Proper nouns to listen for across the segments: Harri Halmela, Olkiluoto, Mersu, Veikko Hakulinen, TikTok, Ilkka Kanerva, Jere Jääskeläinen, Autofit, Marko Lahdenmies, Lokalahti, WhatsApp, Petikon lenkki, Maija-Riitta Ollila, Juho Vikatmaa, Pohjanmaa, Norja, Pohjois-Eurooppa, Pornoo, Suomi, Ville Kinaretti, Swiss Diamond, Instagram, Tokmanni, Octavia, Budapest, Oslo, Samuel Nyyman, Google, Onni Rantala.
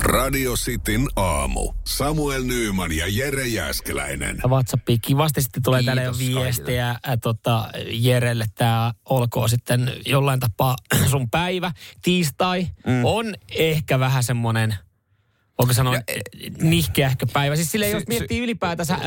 Radio Cityn aamu. Samuel Nyyman ja Jere Jääskeläinen. WhatsAppiin kivasti sitten tulee täällä jo viestejä Jerelle. Tämä olkoon sitten jollain tapaa sun päivä. Tiistai on ehkä vähän semmoinen, voiko sanoa, nihkeähkö päivä. Siis silleen, jos miettii ylipäätänsä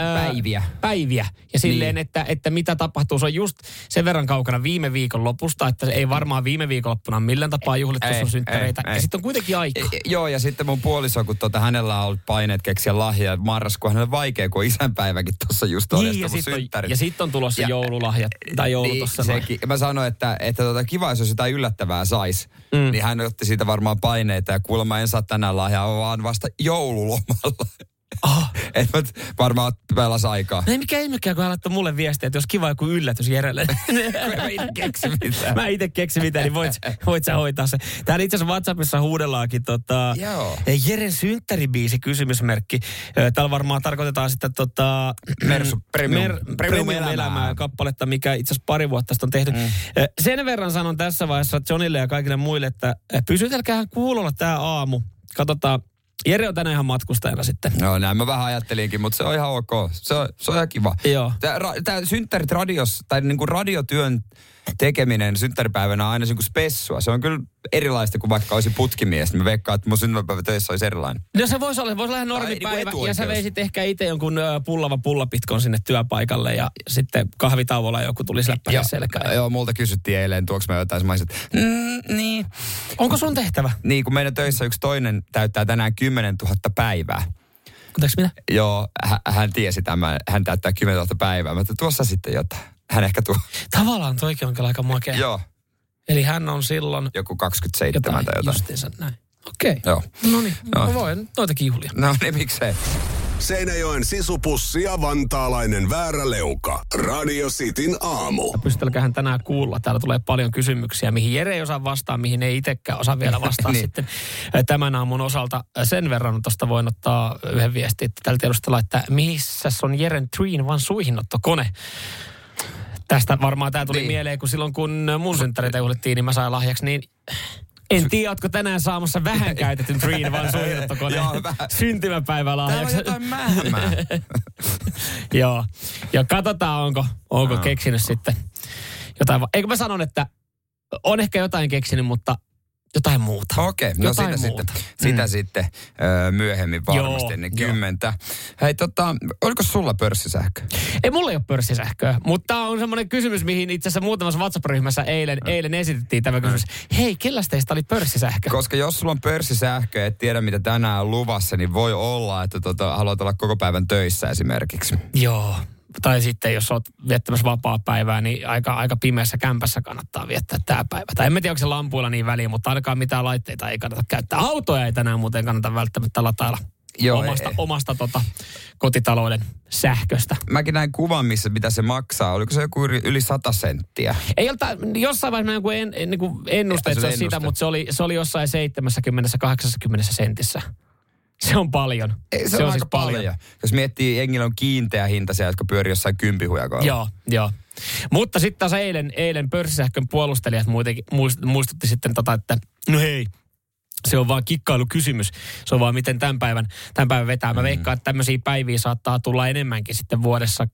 päiviä. Ja silleen, niin. että mitä tapahtuu. Se on just sen verran kaukana viime viikon lopusta, että ei varmaan viime viikonloppuna millään tapaa juhlittu sun synttäreitä. Ja sitten on kuitenkin aika. Joo, ja sitten mun puoliso, kun hänellä on ollut paineet keksiä lahjaa. Marraskuun hänellä on vaikea, kun isänpäiväkin tuossa just oli. Niin, ja sitten on tulossa joululahjat. Tai joulu tuossa. Mä sanoin, että kiva, jos jotain yllättävää saisi. Mm. Niin hän otti siitä varmaan paineita. Ja kuulemma en saa tänään lahjaa, vaan vasta joululomalla. Et mä varmaan pelas aikaa. No ei mikään, kun hän laittoi mulle viestiä, että jos kiva joku yllätys Jerelle. Mä itse keksin mitään, niin voit sä hoitaa se. Täällä itse asiassa WhatsAppissa huudellaakin Jeren synttäribiisi kysymysmerkki. Täällä varmaan tarkoitetaan sitä Mersu Premium-elämää kappaletta, mikä itse asiassa pari vuotta sitten on tehty. Sen verran sanon tässä vaiheessa Johnille ja kaikille muille, että pysytelkää kuulolla tää aamu. Katsotaan. Jere on tänään ihan matkustajana sitten. No näin mä vähän ajattelinkin, mutta se on ihan ok. Se on ihan kiva. Joo. Tää synttärit radios, tai niinku radiotyön tekeminen synttäripäivänä on aina niinku spessua. Se on kyllä erilaista kuin vaikka olisi putkimies. Mä veikkaan, että mun syntymäpäivä töissä olisi erilainen. No se voisi olla normipäivä. Niinku ja sä veisit ehkä itse jonkun pullapitkon sinne työpaikalle ja sitten kahvitauolla joku tuli läppäinen selkään. Joo, multa kysyttiin eilen, tuoks mä jotain. Mä olisin, että niin. Onko sun tehtävä? Niin, kun meidän töissä yksi toinen täyttää tänään 10 000 päivää. Anteeksi minä? Joo, hän tiesi tämän. Hän täyttää 10 000 päivää. Mä tuossa sitten jotain. Hän ehkä tuo. Tavallaan toikin on kyllä aika makea. Joo. Eli hän on silloin... Joku 27 tai jotain. Justiinsa näin. Okei. Joo. Noniin, mä voin noita kiulia. No niin, miksei. Seinäjoen sisupussi ja vantaalainen vääräleuka. Radio Cityn aamu. Pystytelkähän tänään kuulla. Täällä tulee paljon kysymyksiä, mihin Jere ei osaa vastaa, mihin ei itsekään osaa vielä vastaa niin. Sitten tämän aamun osalta. Sen verran tuosta voin ottaa yhden viestin, että tällä tiedostellaan, että missä on Jeren Treen vaan suihinottokone. Tästä varmaan tää tuli mieleen, kun silloin kun mun synttäreitä juhlittiin, niin mä sain lahjaksi, niin en tiedä, ootko tänään saamassa vähän käytetyn Green One suihjottokoneen syntymäpäivän lahjaksi. Täällä on jotain mähmää. Joo, ja katsotaan onko keksinyt sitten jotain. Eikö mä sanon, että on ehkä jotain keksinyt, mutta... Jotain muuta. Okei, no sitä muuta. Sitten myöhemmin varmasti ennen 10. Hei, oliko sulla pörssisähköä? Ei, mulla ei ole pörssisähköä, mutta tämä on semmoinen kysymys, mihin itse asiassa muutamassa WhatsApp-ryhmässä eilen esitettiin tämä kysymys. Hei, kelläs teistä oli pörssisähkö? Koska jos sulla on pörssisähköä, et tiedä mitä tänään on luvassa, niin voi olla, että haluat olla koko päivän töissä esimerkiksi. Joo. Tai sitten, jos olet viettämässä vapaa-päivää, niin aika pimeässä kämpässä kannattaa viettää tämä päivä. Tai en tiedä, onko se lampuilla niin väliin, mutta ainakaan mitään laitteita ei kannata käyttää. Autoja ei tänään muuten kannata välttämättä latailla. Joo, omasta kotitalouden sähköstä. Mäkin näin kuvan, mitä se maksaa. Oliko se joku yli 100 senttiä? Ei olta, jossain vaiheessa joku ennuste sitä, mutta se oli jossain 70-80 sentissä. Se on paljon. Se on siis paljon. Jos miettii, jengillä on kiinteä hinta siellä, jotka pyörii jossain kympihujakoilla. Joo. Mutta sitten taas eilen pörssisähkön puolustelijat muistutti sitten että no hei, se on vaan kikkailukysymys. Se on vaan miten tämän päivän vetää. Mä veikkaan, että tämmöisiä päiviä saattaa tulla enemmänkin sitten vuodessa.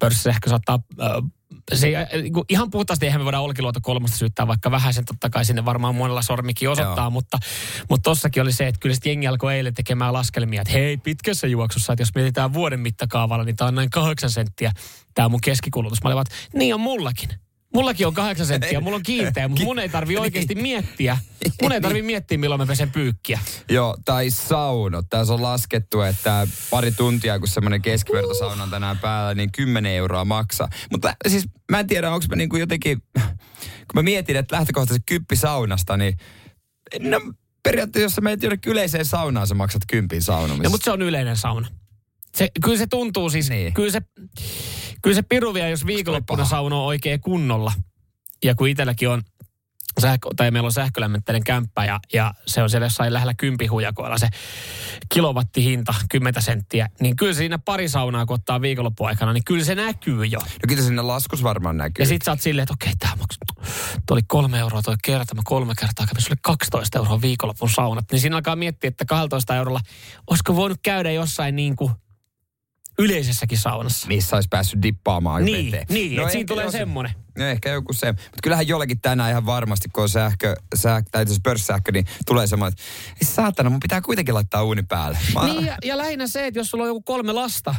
Pörssisähkö saattaa... ihan puhtaasti eihän me voida Olkiluoto 3:sta syyttää, vaikka vähän sen totta kai sinne varmaan monella sormikin osoittaa, mutta tossakin oli se, että kyllä sitten jengi alkoi eilen tekemään laskelmia, että hei, pitkässä juoksussa, että jos mietitään vuoden mittakaavalla, niin tämä on näin 8 senttiä, tämä mun keskikulutus. Mä olin vaan, että niin on mullakin. Mullakin on 8 senttiä, mulla on kiinteä, mutta mun ei tarvitse oikeasti miettiä. Mun ei tarvitse miettiä, milloin mä pesen pyykkiä. Joo, tai saunot. Tässä on laskettu, että pari tuntia, kun semmoinen keskivertosauna on tänään päällä, niin €10 maksaa. Mutta siis mä en tiedä, onko mä niinku jotenkin... Kun mä mietin, että lähtökohtaisesti kymppi saunasta, niin... No, periaatteessa jos sä menet jonnekin yleiseen saunaan, sä maksat 10 saunamissa. No, mutta se on yleinen sauna. Se, kyllä se tuntuu siis, niin. Kyllä se piru vie, jos viikonloppuna saunoo oikein kunnolla. Ja kun itselläkin on, meillä on sähkölämmitteinen kämppä ja se on siellä jossain lähellä kympihujakoilla se kilowattihinta 10 senttiä, niin kyllä siinä pari saunaa, kun ottaa viikonloppuaikana, niin kyllä se näkyy jo. No kyllä sinne laskus varmaan näkyy. Ja sit sä oot silleen, että okei, tää maksoi, oli 3 euroa toi kerta, mä 3 kertaa kävin, se oli 12 euroa viikonlopun saunat. Niin siinä alkaa miettiä, että 12 eurolla olisiko voinut käydä jossain niin kuin yleisessäkin saunassa. Missä olisi päässyt dippaamaan niin, veteen. Niin, no, että siinä tulee semmoinen. No ehkä joku se. Mutta kyllähän jollekin tänään ihan varmasti, kun on tai pörssisähkö, niin tulee semmoinen, että saatana, mun pitää kuitenkin laittaa uuni päälle. Niin, ja lähinnä se, että jos sulla on joku 3 lasta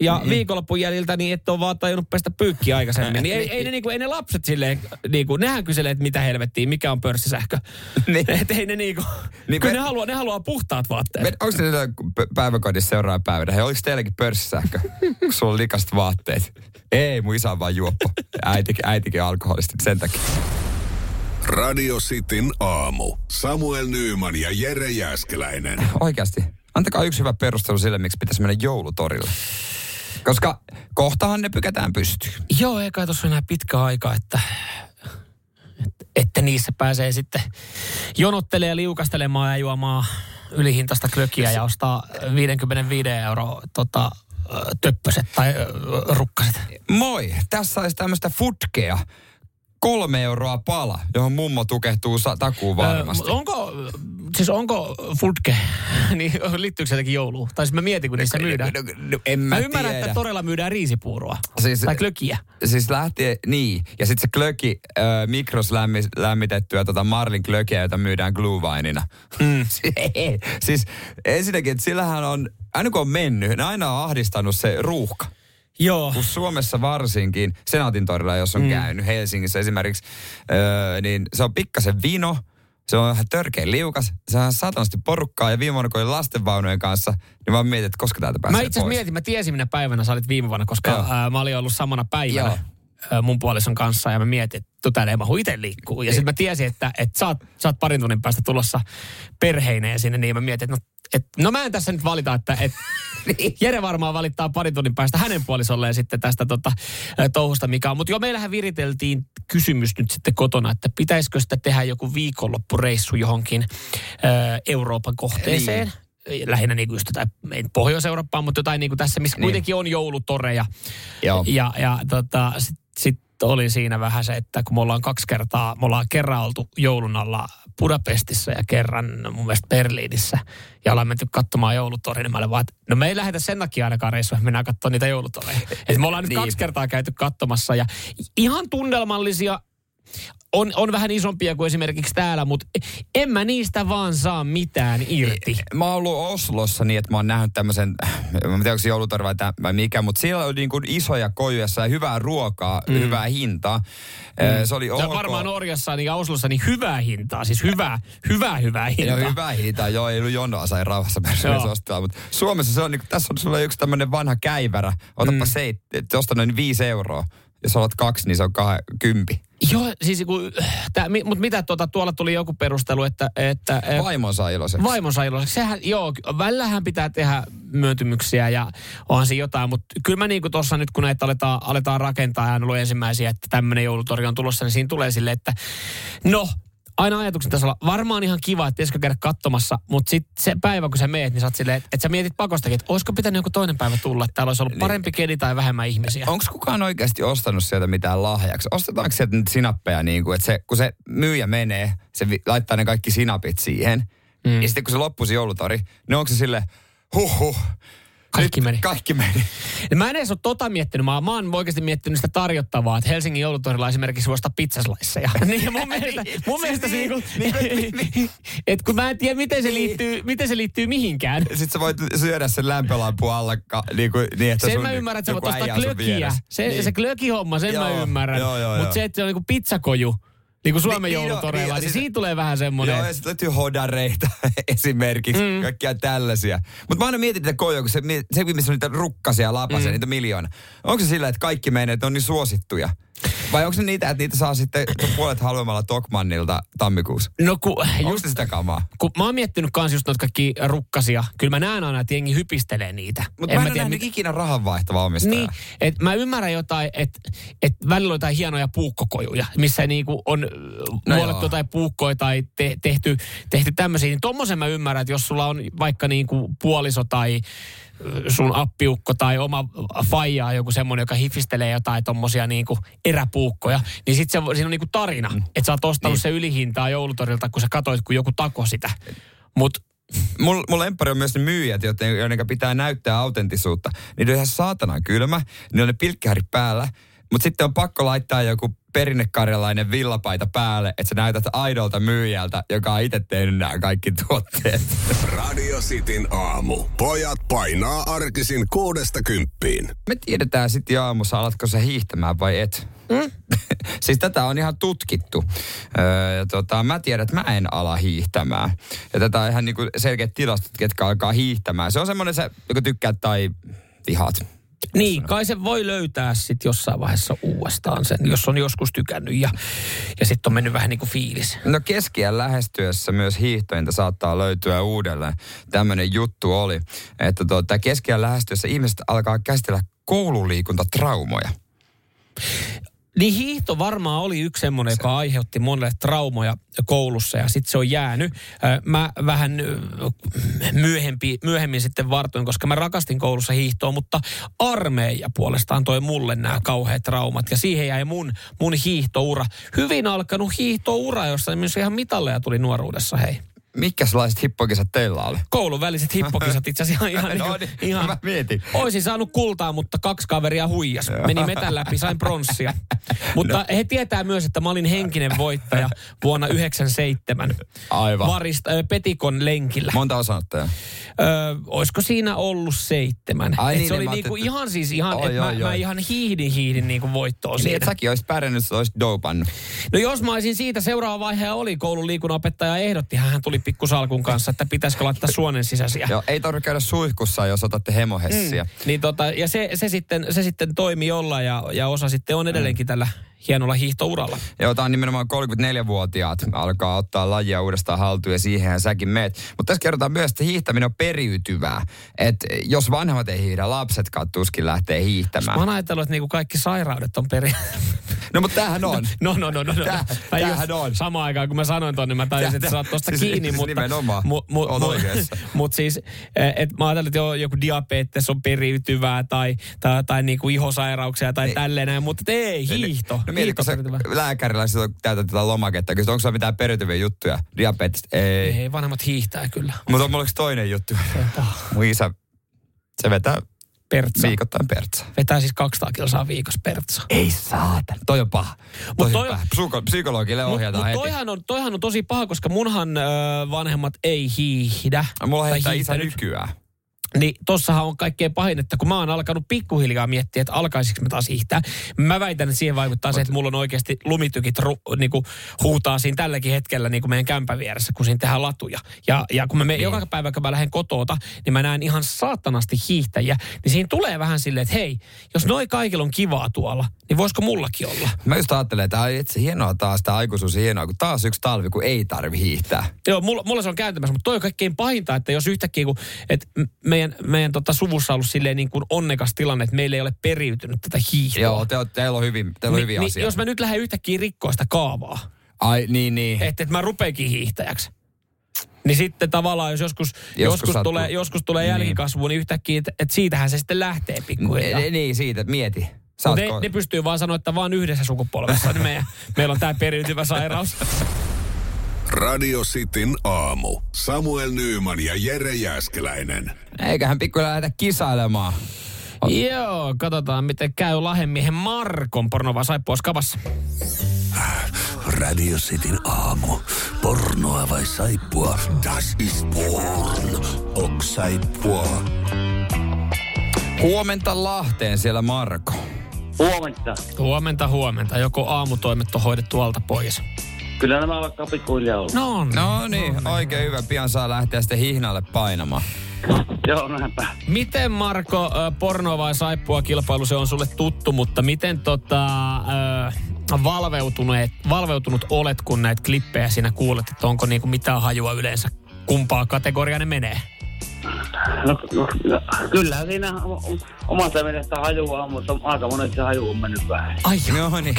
ja viikonlopun jäljiltä, niin et ole vaan tajunnut pestä pyykkiä aikaisemmin. Niin ei ne lapset silleen, niinku, nehän kyselee, että mitä helvettiin, mikä on pörssisähkö. Niin. Että ei ne niinku, niin kyllä ne haluaa puhtaat vaatteet. Onko ne päiväkodissa seuraava päivänä? Hei, oliko teilläkin pörssisähkö, kun sulla on likaiset vaatteet? Ei, mun isä on vaan juoppo. Äitikin on alkoholisti, sen takia. Radio Cityn aamu. Samuel Nyyman ja Jere Jääskeläinen. Oikeasti. Antakaa yksi hyvä perustelu sille, miksi pitäisi mennä joulutorille. Koska kohtahan ne pykätään pystyyn. Joo, eikä tuossa enää pitkä aika, että niissä pääsee sitten jonottelemaan ja liukastelemaan ja juomaan ylihintaista klökiä ja ostaa 55 euroa töppöset tai rukkaset. Moi, tässä olisi tämmöistä futkea. 3 euroa pala, johon mummo tukehtuu takuun varmasti. Onko Fultke, niin liittyykö se jotenkin jouluun? Tai siis mä mietin, kun niissä myydään. Mä ymmärrän, että todella myydään riisipuuroa. Siis, tai klökiä. Siis lähtee, niin. Ja sitten se klöki, mikros lämmitettyä Marlin klökiä, jota myydään gluvainina. Mm. Siis ensinnäkin, että sillähän on, aina kun on mennyt, ne aina on ahdistanut se ruuhka. Joo. Kun Suomessa varsinkin, Senaatintorilla, jos on käynyt Helsingissä esimerkiksi, niin se on pikkasen vino, se on vähän törkeä liukas, se on satanasti porukkaa ja viime vuonna, kun oli lastenvaunujen kanssa, niin mä mietin, että koska täältä pääsee pois. Mä itse asiassa mietin, mä tiesin minä päivänä sä olit viime vuonna, koska mä olin ollut samana päivänä mun puolison kanssa ja mä mietin, että täällä ei mahu itse liikkuu. Ja sitten mä tiesin, että sä oot parin tunnin päästä tulossa perheineen sinne, niin mä mietin, että no mä en tässä nyt valita, että Jere varmaan valittaa parin tunnin päästä hänen puolisolleen sitten tästä touhusta, mikä on. Mutta joo, meillähän viriteltiin kysymys nyt sitten kotona, että pitäisikö sitä tehdä joku viikonloppureissu johonkin Euroopan kohteeseen. Niin. Lähinnä niin kuin Pohjois-Eurooppaan, mutta jotain niin kuin tässä, missä kuitenkin on joulutoreja. Joo. Ja sit oli siinä vähän se, että kun me ollaan kerran oltu joulun alla Budapestissa ja kerran mun mielestä Berliinissä ja ollaan menty katsomaan joulutoria, niin mä olin vaan, että no me ei lähdetä sen takia ainakaan reissua, mennään katsomaan niitä joulutoreja. Et me ollaan nyt 2 kertaa käyty katsomassa ja ihan tunnelmallisia on vähän isompia kuin esimerkiksi täällä, mutta en mä niistä vaan saa mitään irti. Mä oon ollut Oslossa niin, että mä oon nähnyt tämmöisen, mä tiedä, onko se joulutori vai mikä, mutta siellä oli niin kuin isoja kojuja ja hyvää ruokaa, hyvää hintaa. Se oli OK. Varmaan Norjassa ja Oslossa niin hyvää hintaa, siis hyvää hintaa. Joo, hyvää hintaa, joo, ei ollut jonoa, sai rauhassa persoonissa ostaa, mutta Suomessa se on niin kuin, tässä on sulla yksi tämmöinen vanha käyvärä, otapa 5 euroa. Jos olet 2, niin se on 10. Joo, siis mutta mitä tuolla tuli joku perustelu, että vaimon saa iloiseksi. Sehän, joo, välillähän pitää tehdä myöntymyksiä ja onhan siinä jotain, mutta kyllä mä niin kuin tuossa nyt, kun näitä aletaan rakentaa ja on ollut ensimmäisiä, että tämmöinen joulutori on tulossa, niin siinä tulee silleen, että no, aina ajatuksen tasolla. Varmaan ihan kiva, että pitäisikö käydä katsomassa, mutta sitten se päivä, kun sä meet, niin sä oot silleen, että sä mietit pakostakin, että olisiko pitänyt joku toinen päivä tulla, että täällä olisi ollut parempi keli tai vähemmän ihmisiä. Onko kukaan oikeasti ostanut sieltä mitään lahjaksi? Ostetaanko sieltä nyt sinappeja niin kuin, että kun se myyjä menee, se laittaa ne kaikki sinapit siihen. Ja sitten kun se loppui se joulutori, niin onko se silleen, Kaikki meni. Mä en edes ole miettinyt. Mä oon oikeasti miettinyt sitä tarjottavaa, että Helsingin joulutorilla esimerkiksi voi ostaa pizzaslaisseja. Niin mun mielestä se että kun mä en tiedä, miten se liittyy mihinkään. Sitten sä voit syödä sen lämpölampun alla niin, että sen mä ymmärrän, että sä voit ostaa klökiä. Se klökihomma, sen mä ymmärrän. Mutta se, että se on niinku pizzakoju. Niin kuin Suomen joulutoreilla, niin siitä tulee vähän semmoinen. Joo, ja sitten löytyy hodareita esimerkiksi, kaikkia tällaisia. Mutta mä aina mietin tätä kojoa, kun se missä on niitä rukkasia ja lapasia, niitä miljoona. Onko se sillä, että kaikki meidän, että ne on niin suosittuja? Vai onko se niitä, että niitä saa sitten puolet halvemmalla Tokmannilta tammikuussa? No ku... Onko sitä kamaa? Kun mä oon miettinyt kans just noita kaikki rukkasia. Kyllä mä näen aina, että jengi hypistelee niitä. Mutta mä en näe ikinä rahan vaihtava omistaja. Niin, että mä ymmärrän jotain, että välillä on jotain hienoja puukkokojuja, missä niinku on huolettu jotain puukkoja tai tehty tämmöisiä. Niin tommosen mä ymmärrän, että jos sulla on vaikka niinku puoliso tai sun appiukko tai oma faija joku semmoinen, joka hifistelee jotain tommosia niinku eräpuukkoja, niin sit se, siinä on niinku tarina, että sä oot ostanut niin se ylihintaa joulutorilta, kun sä katsoit, kun joku tako sitä. Mut mun lemppari on myös ne myyjät, joiden pitää näyttää autenttisuutta. Niitä on ihan saatanan kylmä, niillä on ne pilkkihärit päällä, mutta sitten on pakko laittaa joku perinnekarjalainen villapaita päälle, että sä näytät aidolta myyjältä, joka on itse tehnyt nämä kaikki tuotteet. Radio Cityn aamu. Pojat painaa arkisin 6–10. Me tiedetään sitten aamussa, alatko sä hiihtämään vai et. Siis tätä on ihan tutkittu. Mä tiedän, että mä en ala hiihtämään. Ja tätä on ihan niinku selkeät tilastot, ketkä alkaa hiihtämään. Se on semmoinen se, joka tykkää tai vihaat. Niin, kai se voi löytää sitten jossain vaiheessa uudestaan sen, jos on joskus tykännyt ja sitten on mennyt vähän niin kuin fiilis. No keskiään lähestyessä myös hiihtointa saattaa löytyä uudelleen. Tämmöinen juttu oli, että keskiään lähestyessä ihmiset alkaa käsitellä koululiikuntatraumoja. Niin hiihto varmaan oli yksi semmoinen, joka aiheutti monelle traumoja koulussa ja sitten se on jäänyt. Mä vähän myöhemmin sitten vartuin, koska mä rakastin koulussa hiihtoa, mutta armeija puolestaan toi mulle nämä kauheat traumat. Ja siihen jäi mun hiihtoura. Hyvin alkanut hiihtoura, jossa myös ihan mitalleja tuli nuoruudessa, hei. Mitkä sellaiset hippokisat teillä oli? Koulun väliset hippokisat itse asiassa ihan... No niin, ihan, mä mietin. Oisin saanut kultaa, mutta 2 kaveria huijas. Meni metän läpi, sain pronssia. Mutta he tietää myös, että mä olin henkinen voittaja vuonna 1997. Aivan. Petikon lenkillä. Monta osanottajaa? Olisiko siinä ollut 7? Ai niin, se oli niinku ihan siis ihan, että mä ihan hiihdin niinku voittoa siitä. Niin, säkin olisit pärjännyt, sä olisit dopannut. No jos mä olisin siitä, seuraava vaihe oli koulun liikunnanopettaja ehdotti, hän tuli pikkusalkun kanssa, että pitäisikö laittaa suonen sisäisiä. Joo, ei tarvitse käydä suihkussa, jos otatte hemohessiä. Niin ja se sitten toimi jollain ja osa sitten on edelleenkin tällä hienolla hiihtouralla. Joo, tää on nimenomaan 34-vuotiaat alkaa ottaa lajia uudestaan haltuun ja siihenhän säkin meet. Mutta tässä kerrotaan myös, että hiihtäminen on periytyvää. Että jos vanhemmat ei hiihdä, lapsetkaan tuskin lähtee hiihtämään. Mä oon ajatellut, että niinku kaikki sairaudet on periytyvää. No, mutta tämähän on. No. Tämähän on. Samaan aikaan, kun mä sanoin tuonne, mä tajusin, että sä oot tosta kiinni. Siis nimenomaan. Mutta siis, että mä ajattelin, että joku diabetes on periytyvää tai niinku ihosairauksia tai tälleen näin, mutta ei, hiihto. No mieti, kun sä lääkärillä täytät tätä lomaketta, kysyt, onko sulla mitään periytyviä juttuja? Diabetes, ei. Ei, vanhemmat hiihtää kyllä. Mutta on mulla toinen juttu. Mun isä, se vetää... Pertsa. Viikoittain pertsa. Vetää siis 200 kilsaa viikossa pertsa. Ei saatana. Toi on paha. Toi on paha. Psykologille ohjataan heti. Toihan on tosi paha, koska munhan vanhemmat ei hiihdä. Mulla heittää isä nykyään. Niin tossahan on kaikkein pahin, että kun mä oon alkanut pikkuhiljaa miettiä, että alkaisinko mä taas hiihtää. Mä väitän, että siihen vaikuttaa se, että mulla on oikeasti lumitykit niinku huutaa siinä tälläkin hetkellä niinku meidän kämpän vieressä, kun siinä tehdään latuja. Ja kun mä menen joka päivä, kun mä lähden kotoota, niin mä näen ihan saatanasti hiihtäjiä. Niin siinä tulee vähän silleen, että hei, jos noi kaikilla on kivaa tuolla, niin voisiko mullakin olla? Mä just ajattelen, että itse hienoa taas, tämä aikuisuus on hienoa, kun taas yksi talvi, kun ei tarvi hiihtää. Joo, mulla se on kääntymässä, mutta toi on kaikkein pahinta, että jos yhtäkkiä, kun, että meidän suvussa on ollut silleen niin kuin onnekas tilanne, että meillä ei ole periytynyt tätä hiihtoa. Joo, teillä on hyvin asia. Jos mä nyt lähden yhtäkkiä rikkoa sitä kaavaa. Ai, niin. Että mä rupeenkin hiihtäjäksi. Niin sitten tavallaan, jos joskus tulee jälkikasvu, niin yhtäkkiä, että siitähän se sitten lähtee pikkuhiljaa. Niin, siitä, mieti. Ne pystyy vaan sanoa, että vaan yhdessä sukupolvessa. Niin meillä on tää periytyvä sairaus. Radio Cityn aamu. Samuel Nyyman ja Jere Jääskeläinen. Eiköhän pikkuhiljaa lähdetä kisailemaan. Joo, katsotaan miten käy Lahdenmiehen Markon Pornoo vai Saippua -skabassa. Radio Cityn aamu. Pornoa vai saippua? Das ist porn. Ok saippua. Huomenta Lahteen siellä Marko. Huomenta. Huomenta. Joko aamutoimet on hoidettu alta pois? Kyllä nämä ovat pikkuhiljaa ollut. No niin, oikein hyvä. Pian saa lähteä sitten hihnalle painamaan. Joo, näinpä. Miten Marko, porno vai saippua -kilpailu, se on sulle tuttu, mutta miten valveutunut olet, kun näitä klippejä siinä kuulet, että onko niinku mitään hajua yleensä, kumpaa kategoriaa ne menee? No, kyllä siinä omasta mielestä hajua on, mutta aika monet se haju on mennyt vähän. Ai joo, niin.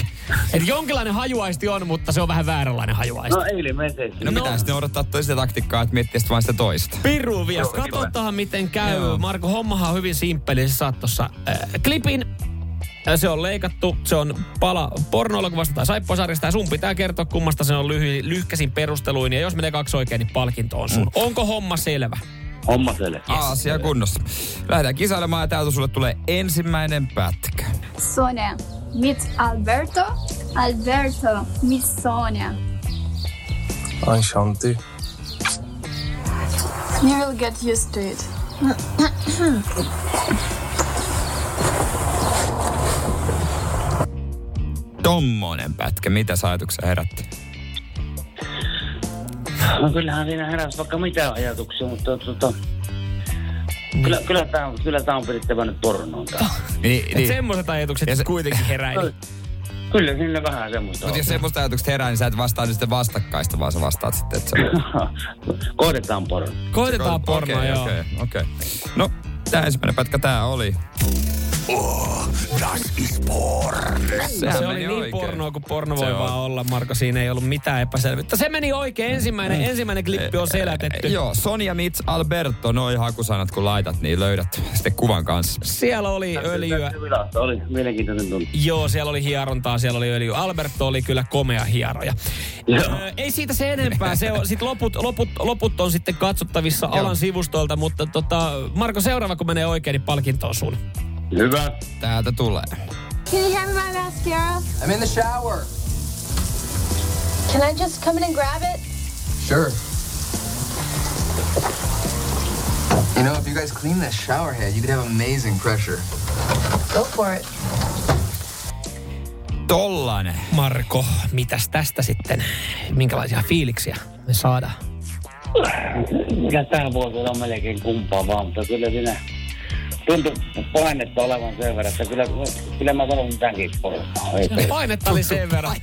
Et jonkinlainen hajuaisti on, mutta se on vähän vääränlainen hajuaisti. No ei, me se. No pitää sitten odottaa toista taktiikkaa, että miettiä sitten vain sitä toista. Piru vies, katsotaan miten käy. Joo. Marko, hommahan on hyvin simppeli, sä saat tossa klipin. Se on leikattu, se on pala porno-elokuvasta tai saippuasarjasta ja sun pitää kertoa kummasta se on lyhkäsin perusteluin. Ja jos menee kaksi oikein, niin palkinto on sun. Mm. Onko homma selvä? Homma selvä. Yes. Asia kunnossa. Lähdetään kisailemaan ja täältä sulle tulee ensimmäinen pätkä. Sonia, mit Alberto. Alberto, mit Sonia. Ai Shanti. You will get used to it. Tommonen pätkä. Mitä ajatuksia herätti? No kyllähän siinä heräsi vaikka mitään ajatuksia, mutta kyllä tää on pidettävä nyt pornoon tää. Niin. Semmoiset ajatukset se, kuitenkin heräili. Kyllä siinä vähän semmoista. Mutta jos semmoiset ajatukset herää, niin sä et vastaa nyt sitten vastakkaista, vaan sä vastaat sitten, että se... Kohdetaan porno. Kohdetaan porno, okay, joo. Okay. No, tää ensimmäinen pätkä tää oli. Oh, das is porn. Se oli niin oikein. Pornoa kuin porno voi vaan olla, Marko. Siinä ei ollut mitään epäselvyyttä. Se meni oikein. Ensimmäinen klippi on selätetty. Joo, Sonia meets Alberto. Noi hakusanat kun laitat, niin löydät sitten kuvan kanssa. Siellä oli öljyä. Oli mielenkiintoinen tunti. Joo, siellä oli hierontaa, siellä oli öljyä. Alberto oli kyllä komea hieroja. Ei siitä se enempää. Sitten loput on sitten katsottavissa alan sivustolta. Mutta Marko, seuraava kun menee oikein, niin palkinto on sun. Hyvä. Täältä tulee. Can you hand me my mascara? I'm in the shower. Can I just come in and grab it? Sure. You know, if you guys clean that shower head, you could have amazing pressure. Go for it. Tollanen. Marko, mitäs tästä sitten? Minkälaisia fiiliksiä me saadaan? Mikä tähän voi olla melkein kumpaa vaan, mutta kyllä siinä... Tuntuu painetta olevan sen verran, että kyllä mä sanon tämänkin pornoa. Painetta oli sen verran.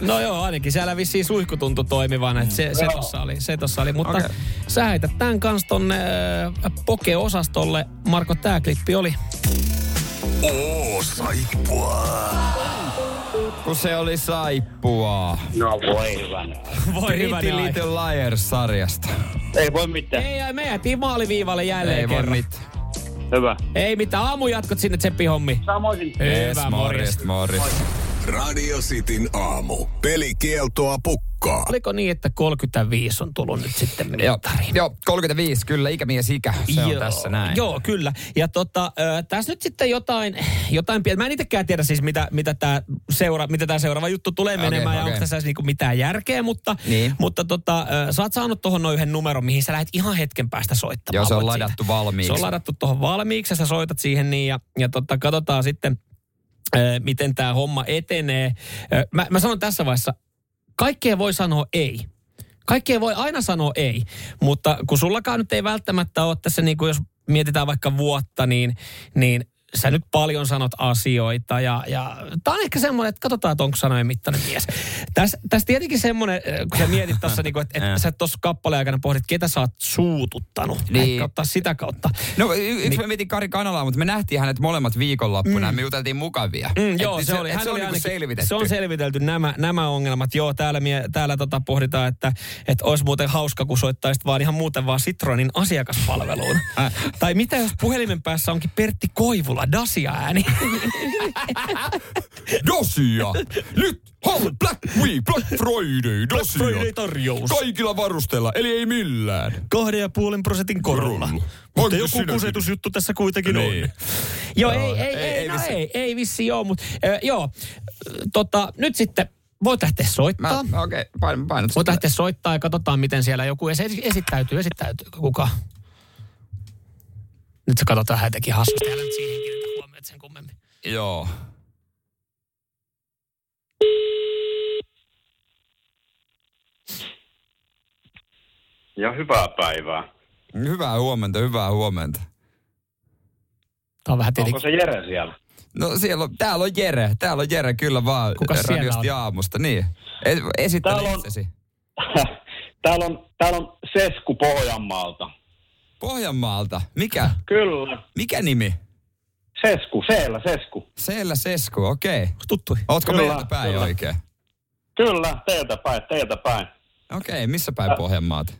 No joo, ainakin siellä vissiin suihku tuntui toimivan, että se tossa oli. Mutta sä heität tämän kanssa tonne poke-osastolle. Marko, tää klippi oli. Saippua. Kun se oli saippua. No voi hyvänä. Pretty Little Liars-sarjasta. Ei voi mitään. Ei, me jätiin maaliviivalle jälleen kerran. Ei voi mitään. Hyvä. Ei mitään, aamujatkot sinne tseppi hommi. Samoin. Hyvä, morjesta. Radio Cityn aamu. Pelikieltoa pukkaa. Oliko niin, että 35 on tullut nyt sitten mittariin? Joo, 35, kyllä, ikämiesikä. Se on tässä näin. Joo, kyllä. Ja tässä nyt sitten jotain pientä. Mä en itsekään tiedä siis, mitä tää seuraava juttu tulee menemään. Ja onko tässä niinku mitään järkeä, mutta sä oot saanut tohon noin yhden numeron, mihin sä lähdet ihan hetken päästä soittamaan. Joo, se on ladattu valmiiksi. Se on ladattu tohon valmiiksi, sä soitat siihen niin ja katsotaan sitten... miten tämä homma etenee. Mä sanon tässä vaiheessa, kaikkea voi sanoa ei. Kaikkea voi aina sanoa ei, mutta kun sullakaan nyt ei välttämättä ole tässä, niin kuin jos mietitään vaikka vuotta, niin sä nyt paljon sanot asioita ja tää on ehkä semmoinen, että katsotaan, että onko sanojen mittainen mies. Tässä tietenkin semmoinen, kun sä mietit tuossa, niin että sä tuossa kappaleen aikana pohdit, ketä sä oot suututtanut. Niin. Ottaa sitä kautta. No mä mietin Kari Kanalaa, mutta me nähtiin hänet molemmat viikonloppuna ja me juteltiin mukavia. Joo, se oli. Hän oli ainakin selvitetty. Se on selvitelty nämä ongelmat. Joo, täällä pohditaan, että olisi muuten hauska, kun soittaisit vaan ihan muuten vaan Citroënin asiakaspalveluun. Tai mitä jos puhelimen päässä onkin Pertti Koivula? Dasia-ääni. Dasia! Nyt on Black Friday, Dasia! Black Friday tarjous. Kaikilla varusteilla, eli ei millään. 2,5% korolla. Mutta joku kusetusjuttu tässä kuitenkin on. Joo, ei vissi joo, mutta joo. Nyt sitten voit lähteä soittaa. Okei, painot. Voit lähteä soittaa ja katsotaan, miten siellä joku esittäytyy. Kuka? Nyt se katsotaan häitäkin hassusti. Älä nyt siihen kirjoita huomioon sen kummemmin. Joo. Ja hyvää päivää. Hyvää huomenta. Tää on vähän tietenkin... Onko se Jere siellä? No siellä on, täällä on Jere, kyllä vaan. Kukas radiosti aamusta, niin. Esittele itsesi. Täällä on Sesku Pohjanmaalta. Pohjanmaalta? Mikä? Kyllä. Mikä nimi? Sesku, Sesku, okei. Okay. Tuttu. Ootko meiltä päin oikein? Kyllä, teiltä päin. Okei, okay, missä päin Pohjanmaata?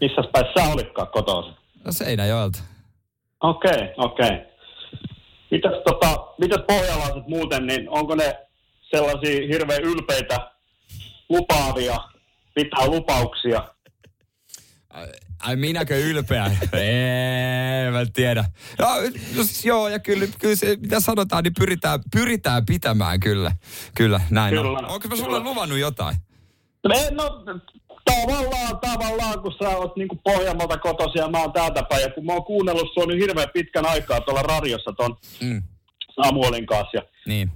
Missäs päin sä olitkaan kotoisin? No Seinäjoelta. Okei. Mitäs pohjalaiset muuten, niin onko ne sellaisia hirveän ylpeitä, lupaavia, pitää lupauksia? Ai minäkö ylpeä? Ei, mä en tiedä. No siis joo, ja kyllä se, mitä sanotaan, niin pyritään pitämään kyllä näin. Kyllä, on. Onko mä sulle luvannut jotain? No tavallaan, kun sä oot niinku Pohjanmaalta kotoisin ja mä oon täältä päin. Ja kun mä oon kuunnellut sua nyt hirveän pitkän aikaa tuolla radiossa ton Samuelin kanssa. Ja niin.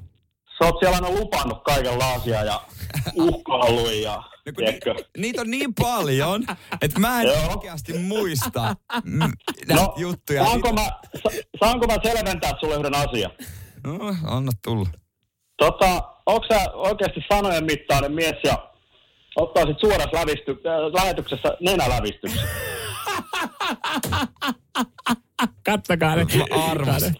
Sä oot siellä aina lupannut kaikenlaisia ja uhkailuja ja... No niitä on niin paljon, että mä en oikeasti muista näitä juttuja. Saanko mä selventää sulle yhden asian? No, anna tulla. Onko sä oikeasti sanojen mittainen mies ja ottaisit suorassa lähetyksessä nenälävistyksen? Katsokaa nyt. Mä arvasin.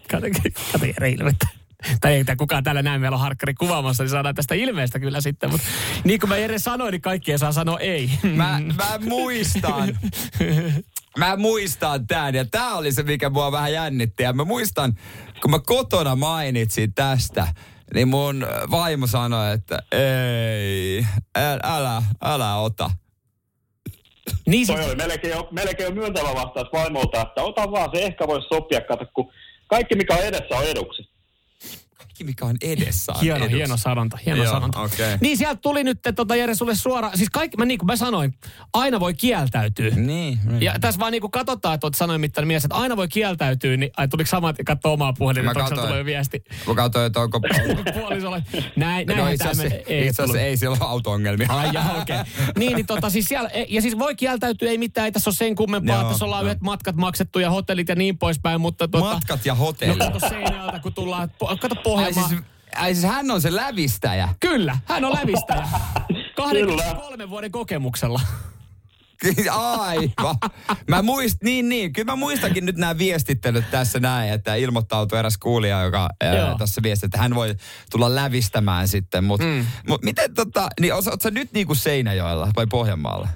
Tai ei kukaan täällä näin, meillä on harkkari kuvaamassa, niin saadaan tästä ilmeestä kyllä sitten. Mutta niin kuin mä Jere sanoin, niin kaikkien saa sanoa ei. Mä muistan tämän, ja tämä oli se, mikä mua vähän jännitti. Ja mä muistan, kun mä kotona mainitsin tästä, niin mun vaimo sanoi, että ei, älä ota. Niin toi oli melkein myöntävä vastaus vaimolta, että ota vaan, se ehkä voisi sopia, kato, kun kaikki mikä on edessä on eduksi. Mikä on edessä. Hieno sanonta. Okay. Niin sieltä tuli nyt Jere sulle suoraan, siis kaikki, niin kuin mä sanoin, aina voi kieltäytyä. Niin. Ja tässä vaan niin kuin katsotaan, että oot sanoin mittainen mies, että aina voi kieltäytyä, niin ai tuliko samat katsoa omaa puhelin, että onko tulee viesti. Mä katsoin, että onko puolisolle. Näin, itse asiassa ei siellä ole auto-ongelmia. Ai jaa, okei. Okay. Siis siellä, ja siis voi kieltäytyä, ei mitään, ei tässä ole sen kummempaa, että tässä ollaan yhdet matkat maksettu ja hotellit ja niin poispäin, mutta matkat ja hotellit. No kato Seinäjoelta, kun tullaan, kato Pohjanmaalta. Ai siis hän on se lävistäjä. Kyllä, hän on lävistäjä. 23 vuoden kokemuksella. Aivan. Mä kyllä mä muistakin nyt nämä viestittelyt tässä näin, että ilmoittautui eräs kuulija, joka tässä viesti, että hän voi tulla lävistämään sitten. Mutta miten niin oot sä nyt niinku Seinäjoella vai Pohjanmaalla?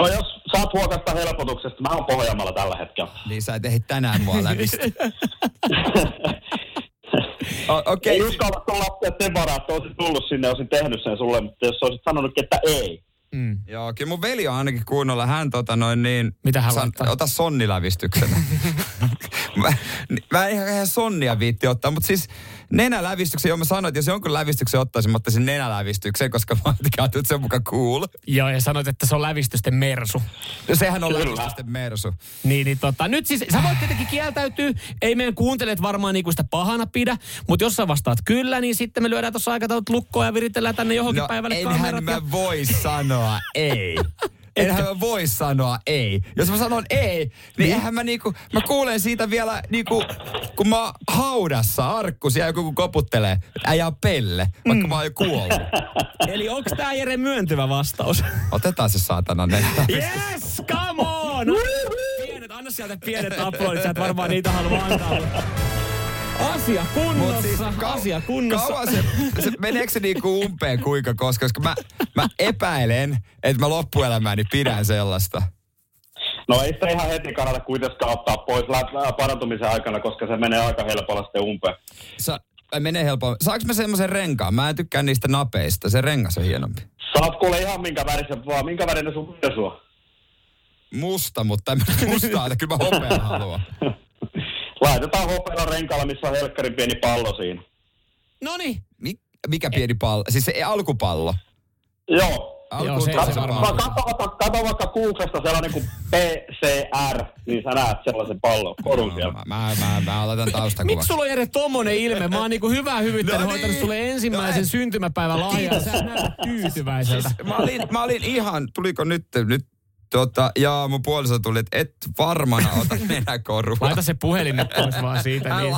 No jos saat huokasta helpotuksesta, mä oon Pohjanmaalla tällä hetkellä. Niin sä et ehdi tänään mua lävistä. Okay. Ei uskalla tulla sen varaa, että olisit tullut sinne, olisin tehnyt sen sulle, mutta jos olisit sanonut, että ei. Joo, kyllä mun veli on ainakin kuunnolla. Hän mitä hän laittaa? Ota sonnilävistyksenä. mä en ihan sonnia viitti ottaa, mutta siis nenälävistyksen, joo mä sanoin, että jos jonkun lävistyksen ottaisin, mä ottaisin nenälävistyksen, koska mä ajattelin, että se on muka cool. Joo, ja sanoit, että se on lävistysten mersu. No sehän on lävistysten mersu. Nyt siis, sä voit tietenkin kieltäytyä, ei meidän kuuntelijat varmaan niinku sitä pahana pidä, mutta jos sä vastaat kyllä, niin sitten me lyödään tuossa aikataulut lukkoa ja viritellään tänne johonkin päivälle kamerat. Enhän mä voi sanoa ei. Enhän mä voi sanoa ei. Jos mä sanon ei, niin eihän mä kuulen siitä vielä kun mä haudassa arkku siellä joku koputtelee, äijä on pelle, vaikka mä oon jo kuollut. Eli onks tää Jere myöntyvä vastaus? Otetaan se saatana nettä. Yes, come on! Anna sieltä pienet aplodit, sä et varmaan niitä halua antaa. Asia kunnossa, siis asia kunnossa. Kauan se meneekö se niinku umpeen kuinka koska mä epäilen, että mä loppuelämääni pidän sellaista. No ei sitä ihan heti kannata kuitenkaan ottaa pois parantumisen aikana, koska se menee aika helpolla sitten umpeen. Menee helpolla. Saanko mä semmoisen renkaan? Mä en tykkää niistä napeista, se rengas on hienompi. Saat kuule ihan minkä värisen vaan, minkä värinen sun persu on? Musta, mutta en mustaa, että kyllä mä hopeaa haluan. Laitetaan hopealla renkaalla, missä on helkkarin pieni pallo siinä. Noniin. Mikä pieni pallo? Siis se alkupallo? Joo. Kato vaikka Googlesta sellainen kuin PCR, niin sä näet sellaisen pallon korun siellä. Mä laitan taustakuvaksi. Miksi sulla on Jere tommonen ilme? Mä oon niinku hyvää hyvyyttä hoitanut sulle ensimmäisen syntymäpäivän lahjaa. Sä näytät tyytyväiseltä. Mä olin ihan, tuliko nyt... Ja mun puoliso tuli, että et varmana ota nenäkorua. Laita se puhelin nyt pois vaan siitä. Niin.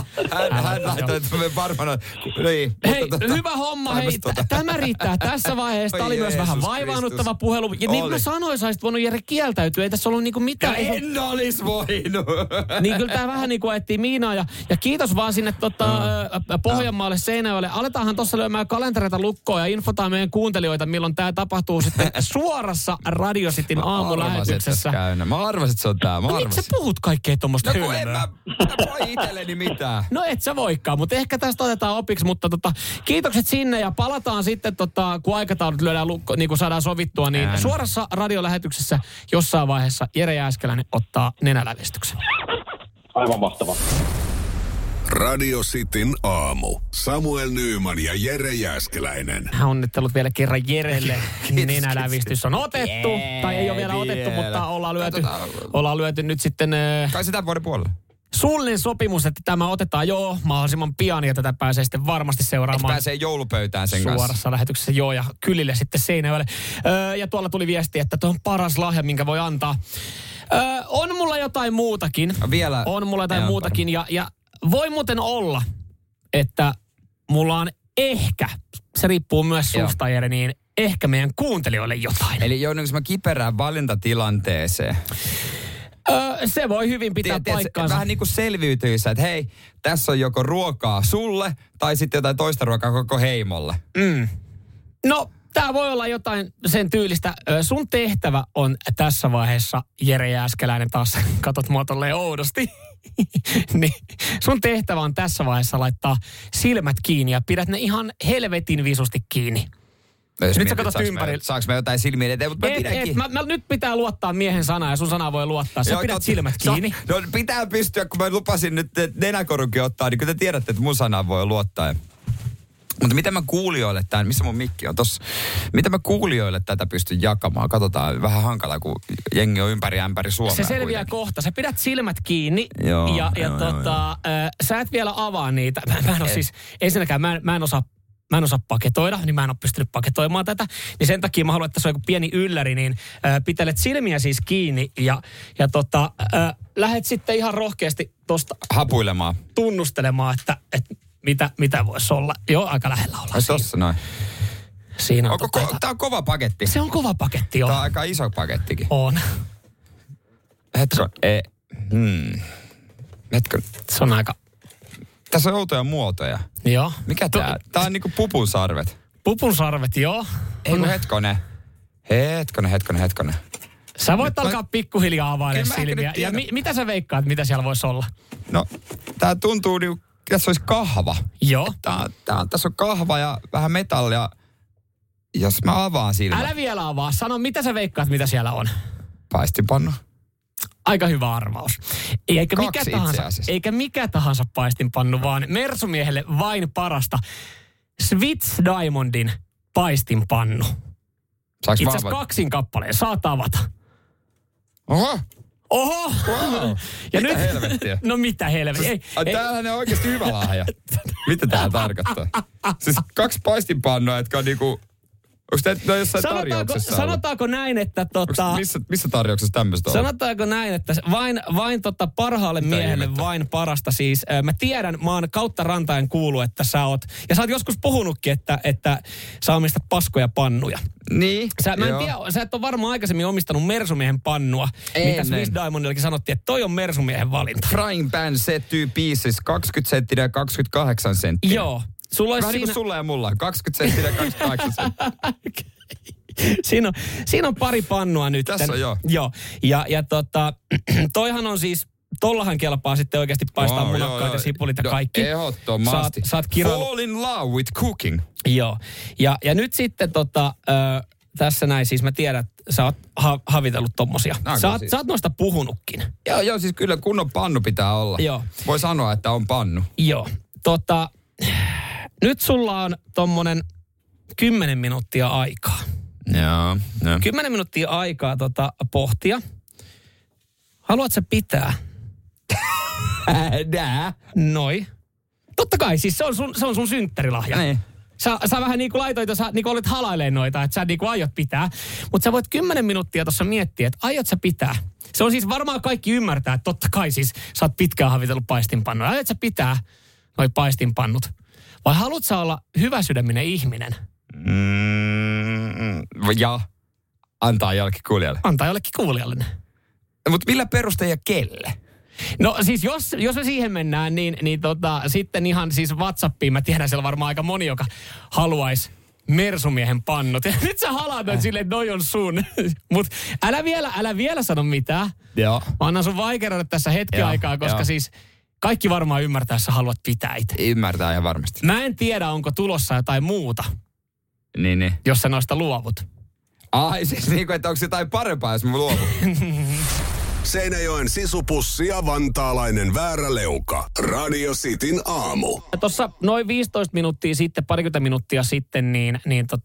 Hän laittoi, että me varmana. Niin, hei, hyvä homma. Hei, tämä riittää tässä vaiheessa. Tämä oli myös vähän vaivaannuttava puhelu. Ja niin kuin mä sanoin, sä olisit voinut Jere kieltäytyä. Ei tässä ollut niinku mitään. Ja en olisi voinut. Niin kyllä tämä vähän niin kuin ajettiin miinaa. Ja kiitos vaan sinne Pohjanmaalle, Seinäjoelle. Aletaanhan tuossa lyömään kalentereita lukkoon ja infotaan meidän kuuntelijoita, milloin tämä tapahtuu sitten suorassa Radio Cityn aamulähetyksessä. Mä arvasin, että se on tää. No miksi sä puhut kaikkea tuommoista hyönää? En mä voi itselleni mitään. No et sä voikaan, mutta ehkä tästä otetaan opiksi. Mutta kiitokset sinne ja palataan sitten, kun aikataulut lyödään lukko, niin kun saadaan sovittua, niin suorassa radiolähetyksessä jossain vaiheessa Jere Jääskeläinen ottaa nenälävistyksen. Aivan mahtavaa. Radio Cityn aamu. Samuel Nyyman ja Jere Jääskeläinen. Onnittelut vielä kerran Jerelle. Nenälävistys on otettu. Yeah, tai ei ole vielä otettu, mutta ollaan lyöty nyt sitten... Kai sitä vuoden puolella. Suullinen sopimus, että tämä otetaan mahdollisimman pian ja tätä pääsee sitten varmasti seuraamaan. Pääsee joulupöytään sen kanssa. Suorassa lähetyksessä ja kylille sitten Seinäjoelle. Ja tuolla tuli viesti, että tuo on paras lahja, minkä voi antaa. On mulla jotain muutakin. Vielä. On mulla jotain muutakin ja voi muuten olla, että mulla on ehkä, se riippuu myös susta Jere, niin ehkä meidän kuuntelijoille jotain. Eli joudunko mä kiperään valintatilanteeseen? Se voi hyvin pitää paikkaansa. Vähän niin kuin selviytyissä, että hei, tässä on joko ruokaa sulle tai sitten jotain toista ruokaa koko heimolle. Mm. No, tää voi olla jotain sen tyylistä. Sun tehtävä on tässä vaiheessa, Jere Jääskeläinen, taas katot mua tolleen oudosti. Niin, sun tehtävä on tässä vaiheessa laittaa silmät kiinni ja pidät ne ihan helvetin visusti kiinni. Nyt sä katsot ympärille. Saanko mä jotain silmiin eteen, mutta nyt pitää luottaa miehen sanaan ja sun sanaa voi luottaa. Sä pidät silmät kiinni. No pitää pystyä, kun mä lupasin nyt nenäkorunkin ottaa, niin kyllä te tiedätte, että mun sanaan voi luottaa. Mutta mitä mä kuulijoille tämän, missä mun mikki on tossa, mitä mä kuulijoille tätä pystyn jakamaan? Katsotaan, vähän hankalaa, kun jengi on ympäri ämpäri Suomea. Se selviää kohta. Sä pidät silmät kiinni sä et vielä avaa niitä. Mä en ole siis, ensinnäkään mä en osaa paketoida, niin mä en ole pystynyt paketoimaan tätä. Niin sen takia mä haluan, että se on joku pieni ylläri, niin pitelet silmiä siis kiinni ja lähet sitten ihan rohkeasti tosta hapuilemaan, tunnustelemaan, että mitä voisi olla? Joo, aika lähellä ollaan. Tossa noin. Siinä on tää on kova paketti. Se on kova paketti, joo. Tää on aika iso pakettikin. On. Se on aika... Tässä on outoja muotoja. Joo. Mikä tää? Tää on niinku pupunsarvet. Pupunsarvet, joo. Ei kun hetkonen. Sä voit alkaa pikkuhiljaa availee silmiä. Ja mitä sä veikkaat, mitä siellä voisi olla? No, tää tuntuu niinku... Tässä olisi kahva. Joo. Tässä on kahva ja vähän metallia. Jos mä avaan silmät. Älä vielä avaa. Sano, mitä sä veikkaat, mitä siellä on? Paistinpannu. Aika hyvä arvaus. Eikä mikä tahansa paistinpannu, vaan Mersumiehelle vain parasta. Swiss Diamondin paistinpannu. Saanko itse asiassa kaksin kappaleen. Saat avata. Oho. Oho! Wow. Ja mitä helvettiä? No mitä helvettiä? Tämähän on oikeasti hyvä lahja. Mitä tämä tarkoittaa? Siis kaksi paistinpannoa, jotka on niinku... Onko tämä jossain tarjouksessa? Sanotaanko näin, että missä tarjouksessa tämmöistä on? Sanotaanko näin, että vain parhaalle miehelle vain parasta siis. Mä tiedän, mä oon kautta rantain kuullut, että sä oot... Ja sä oot joskus puhunutkin, että sä omistat paskoja pannuja. Niin, sä et ole varmaan aikaisemmin omistanut Mersumiehen pannua. Mitä Swiss Diamondillakin sanottiin, että toi on Mersumiehen valinta. Frying pan set two pieces, 20 senttiä ja 28 senttiä. Joo. Vähän siinä... niin kuin sulla ja mulla, 20 senttiä ja 28 senttiä. Siinä on pari pannua nyt. Tässä on joo. Ja toihan on siis, tollahan kelpaa sitten oikeasti paistaa munakkaat ja sipulit ja kaikki. Ehdottomasti. Saat kirannut. Fall in love with cooking. Joo. Ja nyt sitten tässä näin, siis mä tiedän, että sä oot havitellut tommosia. Sä oot noista puhunutkin. Joo, siis kyllä kunnon pannu pitää olla. Joo. Voi sanoa, että on pannu. Joo. Nyt sulla on tommonen 10 minuuttia aikaa. Joo. 10 minuuttia aikaa pohtia. Haluatko sä pitää? Noi. Totta kai, siis se on sun synttärilahja. Niin. Sä vähän niin kuin laitoit, jos sä niin kuin olet halailemaan noita, että sä niin kuin aiot pitää. Mutta sä voit 10 minuuttia tuossa miettiä, että aiot sä pitää. Se on siis varmaan kaikki ymmärtää, että totta kai siis sä oot pitkään havitellut paistinpannuja. Aiot sä pitää noi paistinpannut. Vai haluut sä olla hyväsydäminen ihminen? Ja antaa jollekin kuulijalle. Antaa jollekin kuulijalle. Mutta millä perusteella kelle? No siis jos me siihen mennään, niin sitten ihan siis WhatsAppiin, mä tiedän siellä varmaan aika moni, joka haluaisi Mersumiehen pannut. Ja nyt sä halaat silleen, että noi on sun. Mut älä vielä sano mitään. Joo. Mä annan sun vaikeroida tässä hetki aikaa, koska siis kaikki varmaan ymmärtää, sä haluat pitää itse. Ymmärtää ihan varmasti. Mä en tiedä, onko tulossa jotain muuta, niin. Jos sä noista luovut. Ai siis niin kuin, että onko jotain parempaa, jos mä luovun. Seinäjoen sisupussi ja vantaalainen vääräleuka. Radio Cityn aamu. Tuossa noin 15 minuuttia sitten, parikymmentä minuuttia sitten, niin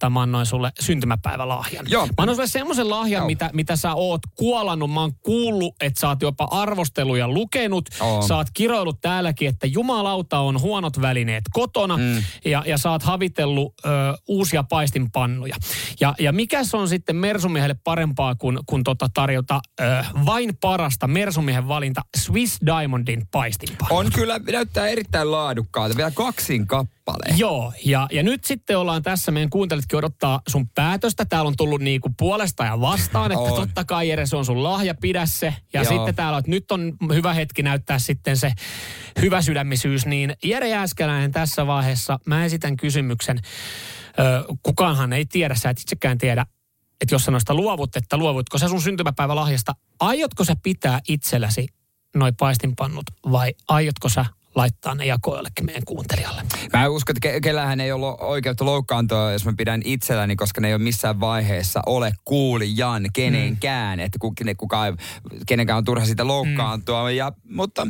mä annoin sulle syntymäpäivälahjan. Joo. Mä annoin sulle semmoisen lahjan, mitä sä oot kuolannut. Mä oon kuullut, että sä oot jopa arvosteluja lukenut. Oh. Sä oot kiroillut täälläkin, että jumalauta on huonot välineet kotona. Ja sä oot havitellut uusia paistinpannuja. Ja mikä se on sitten Mersumiehelle parempaa kuin tarjota vain parasta Mersumiehen valinta Swiss Diamondin paistinpannu. On kyllä, näyttää erittäin laadukkaalta. Vielä 2 kappale. Joo, ja nyt sitten ollaan tässä, meidän kuuntelitkin odottaa sun päätöstä. Täällä on tullut niinku puolesta ja vastaan, että totta kai Jere, se on sun lahja, pidä se. Ja sitten täällä on, nyt on hyvä hetki näyttää sitten se hyvä sydämisyys. Niin Jere Jääskeläinen tässä vaiheessa, mä esitän kysymyksen. Kukaanhan ei tiedä, sä et itsekään tiedä, että jos sä noista luovut, että luovutko sä sun syntymäpäivälahjasta, aiotko sä pitää itselläsi noi paistinpannut vai aiotko sä laittaa ne jakoon jollekin meidän kuuntelijalle? Mä uskon, että kellähän ei ole oikeutta loukkaantua, jos mä pidän itselläni, koska ne ei ole missään vaiheessa ole kuulijan kenenkään. Että kenenkään on turha siitä loukkaantua. Mutta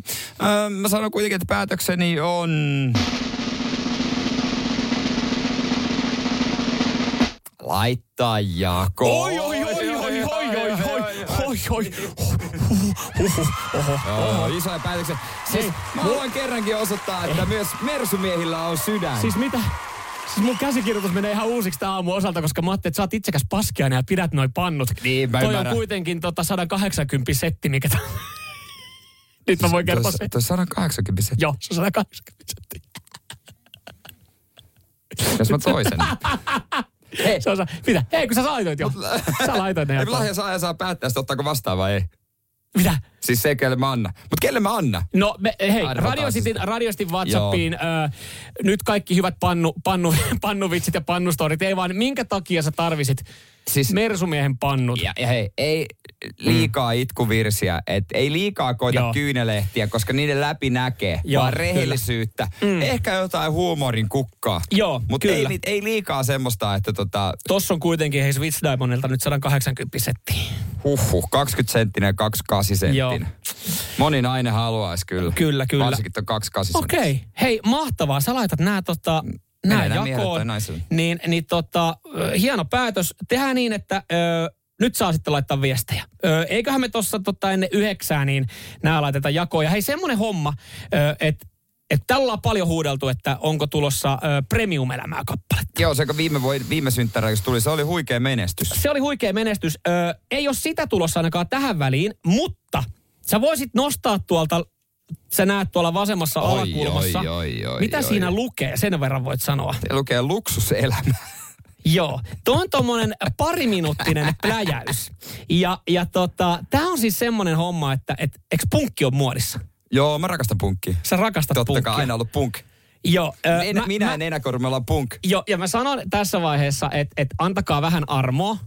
mä sanon kuitenkin, että päätökseni on... Laittaa jakoon. Isoja päätöksiä. Siis haluan kerrankin osoittaa, että myös Mersumiehillä on sydän. Siis mitä? Siis mun käsikirjoitus menee ihan uusiksi tämän aamun osalta, koska mä ajattelin, että sä oot itsekäs paskiainen ja pidät noi pannut. Niin, toi on kuitenkin 180 setti, mikä tää... Nyt mä voin kertoa se. Toi 180 setti. Joo, se on 180 setti. Jos mä toisen. Hei. Mitä? Hei, kun sä laitoit jo. Sä laitoit ne. Lahja saa päättää sitä, ottaako vastaan vai ei. Mitä? Siis se, kelle mä annan. Mut kelle mä annan? No, Radio Cityn WhatsAppiin. Nyt kaikki hyvät pannuvitsit ja pannustorit. Ei vaan, minkä takia sä tarvisit siis Mersumiehen pannut? Ja hei, ei liikaa itkuvirsiä. Et ei liikaa koita kyynelehtiä, koska niiden läpi näkee. Joo, vaan rehellisyyttä. Ehkä jotain huumorin kukkaa. Joo, mut kyllä. Mutta ei liikaa semmoista, että Tossa on kuitenkin, hei, Swiss Diamondilta nyt 180 settiä. Huhhuh, 20 senttinen ja 28 senttinen. Moni nainen haluaisi kyllä. Kyllä. Varsinkin on 28 senttinen. Okei. Hei, mahtavaa. Sä laitat nää nää jakoon. Niin, hieno päätös. Tehdään niin, että... Nyt saa sitten laittaa viestejä. Eiköhän me tuossa ennen 9 niin nämä laiteta jakoon. Ja hei, semmoinen homma, että tällä on paljon huudeltu, että onko tulossa premium-elämää kappaletta. Joo, se viime synttärä, kun tuli, se oli huikea menestys. Se oli huikea menestys. Ei ole sitä tulossa ainakaan tähän väliin, mutta sä voisit nostaa tuolta, sä näet tuolla vasemmassa alakulmassa. Mitä siinä lukee? Sen verran voit sanoa. Se lukee luksuselämä. Joo, tuo on tuommoinen pariminuuttinen pläjäys. Ja tää on siis semmoinen homma, että eks punkki on muodissa? Joo, mä rakastan punkkia. Sä rakastat punkkia. Totta kai aina ollut punk. Joo. Minä en enäkö, me ollaan punk. Joo, ja mä sanon tässä vaiheessa, että antakaa vähän armoa.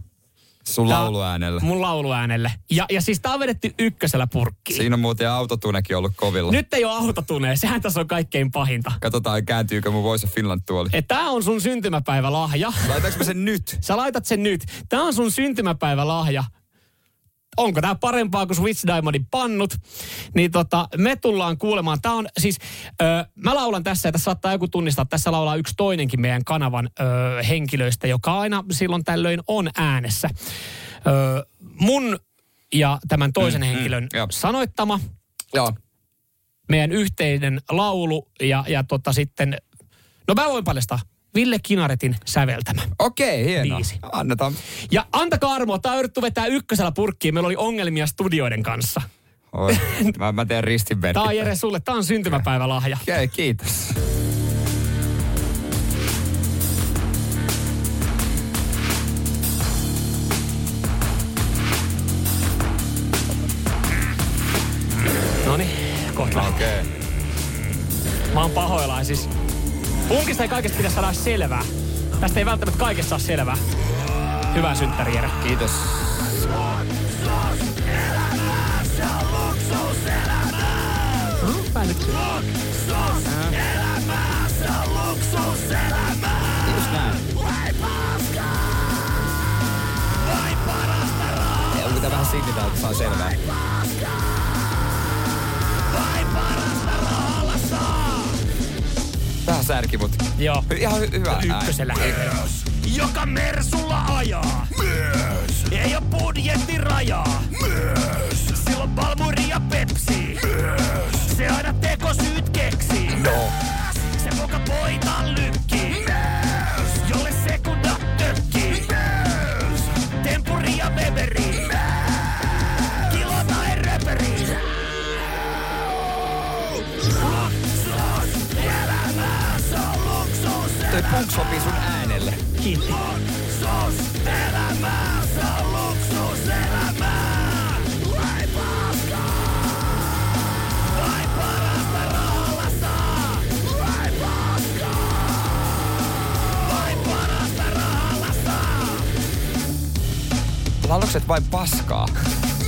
Sun lauluäänelle. Mun lauluäänelle. Ja siis tää on vedetty ykkösellä purkkiin. Siinä on muuten autotunekin ollut kovilla. Nyt ei ole autotune, sehän tässä on kaikkein pahinta. Katsotaan, kääntyykö mun Voice of Finland tuoli. Tää on sun syntymäpäivälahja. Laitaks mä sen nyt? Sä laitat sen nyt. Tää on sun syntymäpäivälahja. Onko tää parempaa kuin Swiss Diamondin pannut? Me tullaan kuulemaan. Tää on siis, mä laulan tässä ja tässä saattaa joku tunnistaa. Tässä laulaa yksi toinenkin meidän kanavan henkilöistä, joka aina silloin tällöin on äänessä. Mun ja tämän toisen henkilön sanoittama. Joo. Meidän yhteinen laulu ja sitten, no mä voin paljastaa. Ville Kinaretin säveltämä. Okei, hieno. Biisi. Annetaan. Ja antakaa armoa, tää on yritetty vetää ykkösellä purkkiin. Meillä oli ongelmia studioiden kanssa. Oi, mä teen ristinmerkin. Tää on Jere sulle, tää on syntymäpäivälahja. Okei, kiitos. Noniin, kohta lähtee. Okay. Mä oon pahoillaan siis. Punkista ei kaikesta pitäisi saada selvää. Tästä ei välttämättä kaikesta saa selvää. Hyvää synttäri, Jere. Kiitos. Just näin. Onko tää vähän signitään, että saa selvää? Vähän särki mut. Joo. Ihan hyvä. Ykkösellä. Myös, joka Mersulla ajaa. Myös. Ei oo budjettirajaa. Myös. Sillä on palmuri ja Pepsi. Myös. Se aina tekosyyt keksii. No. Se poka poitaan lykkii. Myös. Jolle Skoda tökkii. Myös. Tempuri ja Weberi. Myös. Kilo tai röperi. Toi punk sopii sun äänelle. Kiitti. Lallokset vain paskaa.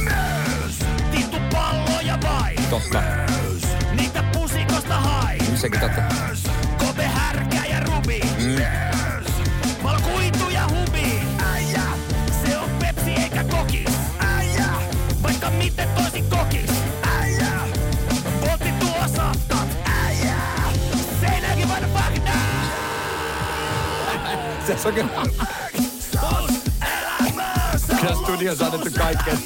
Myös. Tittu palloja vai. Totta. Myös. Niitä pusikosta hai. Sekin totta. Myös. Kope härkä ja rubi. Myös. Valkuitu ja hubi. Äijä. Se on Pepsi eikä kokis. Äijä. Vaikka miten toisin kokis. Äijä. Poltti tuo saftat. Äijä. Seinäjoki vaan Bagdad. Se on kyllä. Kyllä studiossa on annettu kaikkeen.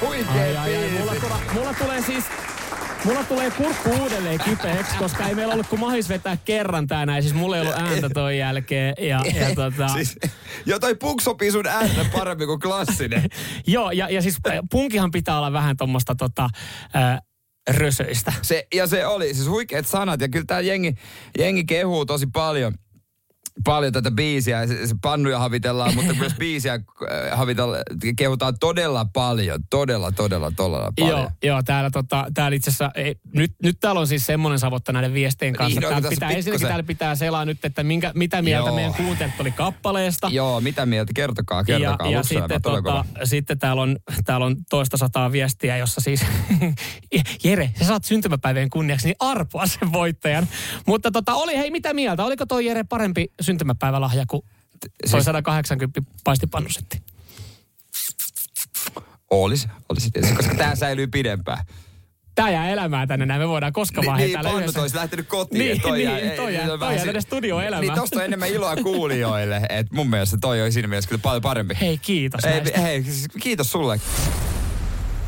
Huikee biisi. Mulla tulee kurkku uudelleen kipeäksi, koska ei meillä ollut kuin mahis vetää kerran tänään. Siis mulla ei ollut ääntä ton jälkeen. Ja siis, jo toi punk sopii sun ääntä paremmin kuin klassinen. Joo, ja siis punkihan pitää olla vähän tommoista rösöistä. Se oli siis huikeat sanat. Ja kyllä tää jengi kehuu tosi paljon tätä biisiä, se pannuja havitellaan, mutta myös biisiä kehutaan todella paljon. Joo, täällä itse asiassa, nyt täällä on siis semmoinen savotta näiden viestien kanssa. Ensinnäkin täällä pitää selaa nyt, että mitä mieltä meidän kuuntelijat oli kappaleesta. Joo, mitä mieltä, kertokaa. Ja sitten täällä on toista sataa viestiä, jossa siis, Jere, sä saat syntymäpäivien kunniaksi, niin arpoa sen voittajan. Mutta mitä mieltä, oliko toi Jere parempi syntymäpäivälahja, kun toi 180 paistipannusetti. Olisi tietysti, koska tää säilyy pidempään. Tää jää elämään tänne näin, me voidaan koskaan vaan heitä yhdessä. Niin, pannut olisi lähtenyt kotiin. Toi jää tänne studioelämään. Niin, tosta on enemmän iloa kuulijoille, että mun mielestä toi oli siinä mielessä kyllä paljon parempi. Hei, kiitos näistä. Hei, kiitos sulle.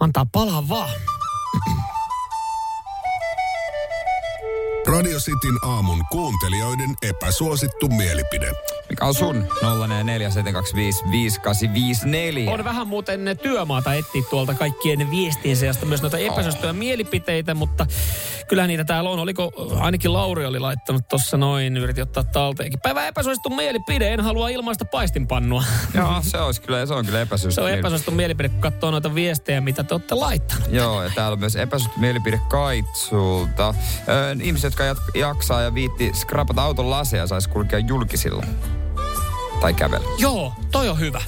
Antaa palaa vaan. Radio Cityn aamun kuuntelijoiden epäsuosittu mielipide. Mikä on sun? 047255854. On vähän muuten työmaata etsiä tuolta kaikkien viestien seasta myös noita epäsuosittuja mielipiteitä, mutta kyllähän niitä täällä on. Oliko, ainakin Lauri oli laittanut tossa noin, yritin ottaa talteenkin. Päivä epäsuosittu mielipide, en halua ilmaista paistinpannua. Joo, se on kyllä epäsuosittu. Se on epäsuosittu mielipide, kun katsoo noita viestejä, mitä te olette laittaneet. Joo, ja täällä on myös epäsuosittu mielipide Kaitsulta. Ihmiset, jotka jaksaa ja viitti skrapata auton laseja, saisi kulkea julkisilla. Tai kävellä. Joo, toi on hyvä.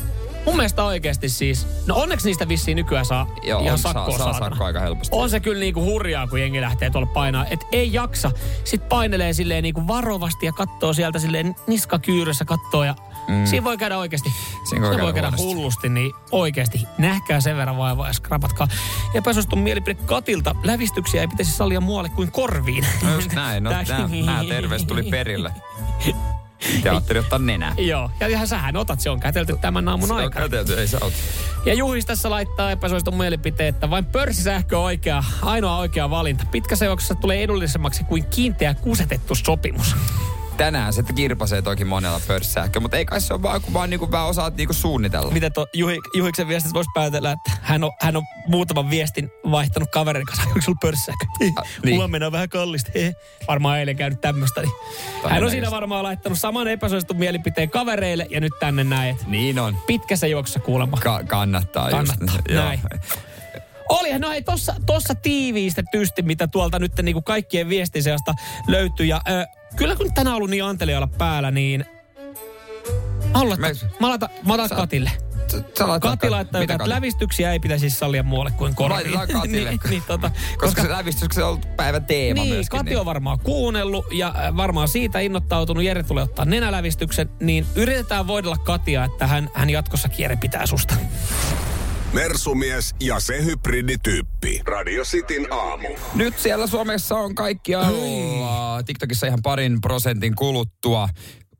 Mun mielestä oikeesti siis, no onneksi niistä vissiin nykyään saa joo, ihan sakkoa saa aika helposti. On se kyllä niinku hurjaa, kun jengi lähtee tuolla painaa, et ei jaksa. Sit painelee silleen niinku varovasti ja kattoo sieltä silleen niskakyyrössä kattoo ja siinä voi käydä oikeesti. Siinä voi käydä hullusti, niin oikeesti nähkää sen verran vaivaa ja skrapatkaa. Epäsuosittu mielipide Katilta, lävistyksiä ei pitäisi sallia muualle kuin korviin. No just näin, no nää terveys tuli perille. Teatteri ottaa nenää. Joo, ja sähän otat, se on kätelty tämän aamun aikana. Se on kätelty, ei se auta. Ja Juhis tässä laittaa epäsuositun mielipiteen, että vain pörssisähkö on ainoa oikea valinta. Pitkässä juoksussa tulee edullisemmaksi kuin kiinteä kusetettu sopimus. Tänään se kirpasee toki monella pörssisähkö, mutta ei kai se ole vaan, kun vaan niinku osaat niinku suunnitella. Miten Juhiksen viestistä voisi päätellä, että hän on muutaman viestin vaihtanut kaverin kanssa. Onko sulla pörssisähkö? Niin. Huomenna on vähän kallista. Varmaan eilen käynyt tämmöistä. Niin. Hän on siinä varmaan laittanut saman epäsuositun mielipiteen kavereille ja nyt tänne näin. Niin on. Pitkässä juoksussa kuulemma. Kannattaa just. Näin. Olihan, no ei, tossa tiiviistetysti, mitä tuolta nyt niinku kaikkien viestin seasta löytyy. Ja kyllä kun tänään on ollut niin antelialla päällä, niin mä laitan Katille. Kati laittaa jotain, että lävistyksiä ei pitäisi sallia muualle kuin korviin. Laitetaan Katille. Koska se lävistys on ollut päivän teema niin, myöskin. Kati on varmaan kuunnellut ja varmaan siitä innoittautunut. Jere tulee ottaa nenälävistyksen, niin yritetään voidella Katia, että hän jatkossakin Jere pitää susta. Mersumies ja se hybridityyppi. Radio Cityn aamu. Nyt siellä Suomessa on kaikkialla. TikTokissa ihan 2% kuluttua.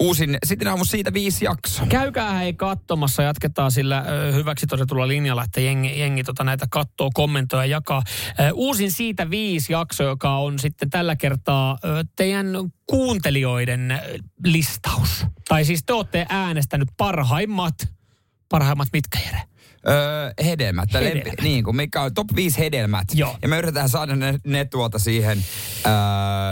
Uusin Cityn aamu siitä 5 jakso. Käykää hei katsomassa. Jatketaan sillä hyväksi todetulla linjalla, että jengi näitä kattoo, kommentoja jakaa. Uusin siitä 5 jakso, joka on sitten tällä kertaa teidän kuuntelijoiden listaus. Tai siis te olette äänestänyt parhaimmat. Parhaimmat mitkä, Jere? Hedelmät. Niin kuin mikä on top 5 hedelmät. Joo. Ja me yritetään saada ne siihen